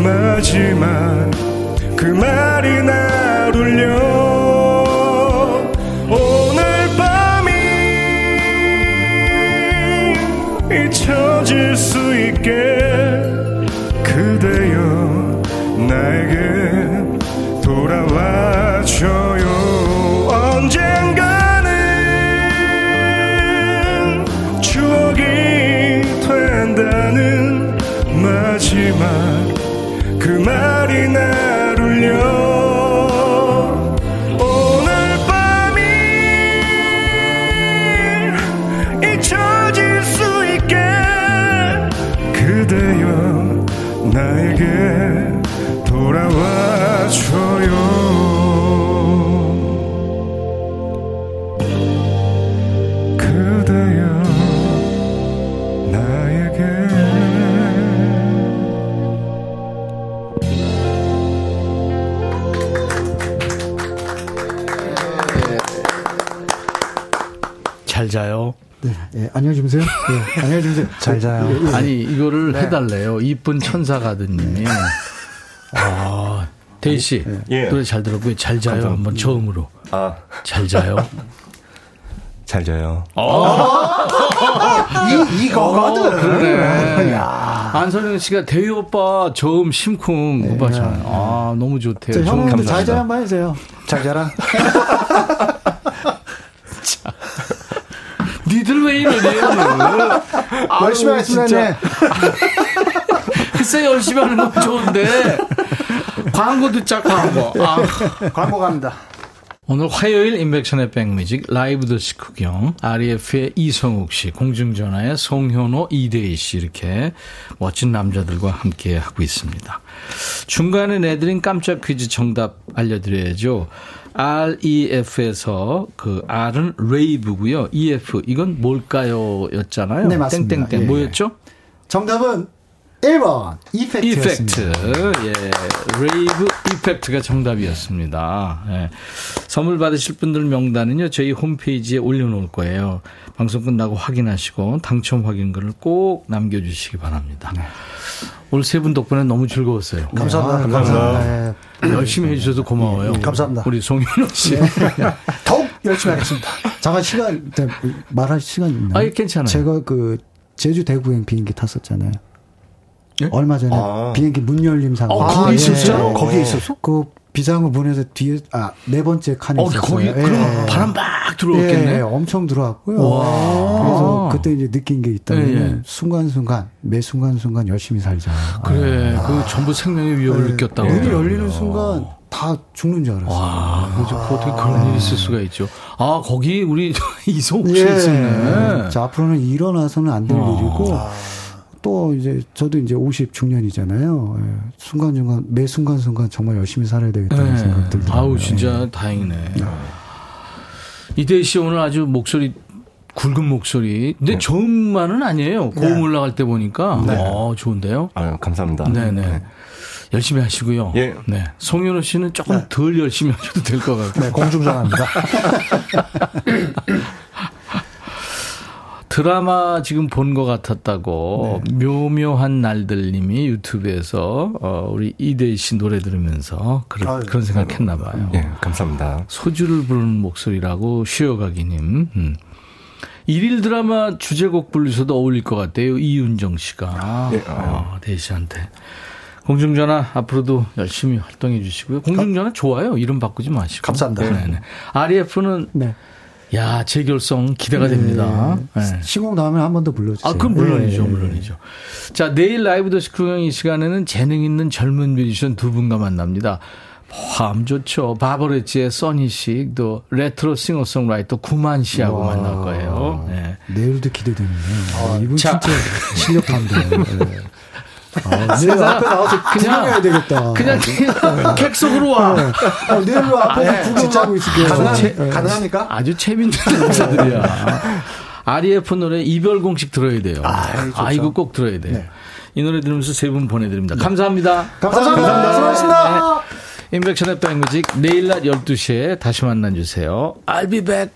마지막 그 말이 날 울려 오늘 밤이 잊혀질 수 있게 그대여 나에게 돌아와줘요 언젠가는 추억이 된다는 마지막 그 말이 날 울려 오늘 밤이 잊혀질 수 있게 그대여 나에게 돌아와줘요 그대여 나에게 잘 자요. 네, 예, 안녕히 주무세요. 예, 안녕히 주무세요. 잘 자요. 예, 예, 예. 아니, 이거를 네. 해달래요. 이쁜 천사가든님. 아, 대희 씨, 예. 노래 잘 들었고요. 잘 자요. 감사합니다. 한번 처음으로. 아. 잘 자요. 잘 자요. 이, 이거거든. 그러네. 안선영 씨가 대희 오빠 저음 심쿵 네. 오빠잖아요. 아, 너무 좋대요. 형님도 잘 자요 한번 해주세요. 잘 자라. 자. 니들 왜 이러냐. 열심히 하시네. 글쎄 열심히 하는 건 좋은데. 광고 듣자, 광고. 아. 광고 갑니다. 오늘 화요일 인백션의 백뮤직 라이브도 식후경 알이에프의 이성욱 씨, 공중전화의 송현호, 이대희 씨 이렇게 멋진 남자들과 함께 하고 있습니다. 중간에 내드린 깜짝 퀴즈 정답 알려드려야죠. 알이에프에서 그 R은 레이브고요. 이에프 이건 뭘까요? 였잖아요. 네, 맞습니다. 땡땡땡 예. 뭐였죠? 정답은 일 번 이펙트였습니다. 이펙트. 예. 레이브 이펙트가 정답이었습니다. 예. 선물 받으실 분들 명단은요. 저희 홈페이지에 올려놓을 거예요. 방송 끝나고 확인하시고 당첨 확인글을 꼭 남겨주시기 바랍니다. 네. 오늘 세 분 덕분에 너무 즐거웠어요. 감사합니다. 아, 감사합니다. 네. 열심히 해주셔서 고마워요. 네. 감사합니다. 우리 송현호 씨. 네. 더욱 열심히 하겠습니다. 잠깐 시간 말할 시간 있나요? 아, 괜찮아요. 제가 그 제주 대구행 비행기 탔었잖아요. 예? 얼마 전에 아. 비행기 문 열림 사고. 아, 거기 있었어요? 거기에 있었어? 그 비상을 보내서 뒤에, 아, 네 번째 칸에 있었어요. 거기, 예. 그럼 바람 막 들어왔겠네. 예, 엄청 들어왔고요. 와. 그래서 그때 이제 느낀 게 있다면, 예. 순간순간, 매 순간순간 열심히 살자. 그래, 아. 그 전부 생명의 위협을 예. 느꼈다고. 문이 열리는 순간 다 죽는 줄 알았어요. 와. 아. 어떻게 그런 아. 일이 있을 수가 있죠. 아, 거기 우리 이성욱 씨 있었네. 예. 자, 앞으로는 일어나서는 안 될 일이고, 아. 또 이제 저도 이제 오십 중년이잖아요. 예. 순간순간 매 순간순간 정말 열심히 살아야 되겠다는 네. 생각들. 아우 진짜 예. 다행이네. 아. 이대희 씨 오늘 아주 목소리 굵은 목소리. 근데 네. 저음만은 아니에요. 고음 네. 올라갈 때 보니까 네. 어, 좋은데요. 아 감사합니다. 네네 네. 열심히 하시고요. 예. 네 송현호 씨는 조금 네. 덜 열심히 하셔도 될 것 같아요. 네 공중전화입니다. 드라마 지금 본 것 같았다고 네. 묘묘한 날들님이 유튜브에서 어, 우리 이대희 씨 노래 들으면서 그런, 아유, 그런 생각했나 봐요. 네, 감사합니다. 소주를 부르는 목소리라고 쉬어가기님. 음. 일일 드라마 주제곡 부르셔도 어울릴 것 같아요. 이윤정 씨가 네, 어, 대희 씨한테. 공중전화 앞으로도 열심히 활동해 주시고요. 공중전화 좋아요. 이름 바꾸지 마시고. 감사합니다. 네네. 알이에프는 네. 야, 재결성 기대가 네, 됩니다. 네. 신곡 나오면 한 번 더 불러주세요. 아, 그건 물론이죠, 네, 물론이죠. 네. 자, 내일 라이브 더 식후경 이 시간에는 재능 있는 젊은 뮤지션 두 분과 만납니다. 포함 좋죠. 바버레치의 써니 씨, 또 레트로 싱어송라이터 구만 씨하고 와, 만날 거예요. 네. 내일도 기대됩니다. 아, 이분 자. 진짜 실력 담대해요. 네. 아, 내일 앞에 나와서 구경해야 되겠다. 그냥 객석으로 와. 어, 내일 와. 앞에서 구경하고 있을게요. 가능한, 가능합니까? 아주 재밌는 남자들이야. 알이에프 노래 이별 공식 들어야 돼요. 아, 아 이거 꼭 들어야 돼요. 네. 이 노래 들으면서 세 분 보내드립니다. 네. 감사합니다. 감사합니다. 감사합니다. 수고하셨습니다. 인백션의 백뮤직 내일 낮 열두 시에 다시 만나주세요. I'll be back.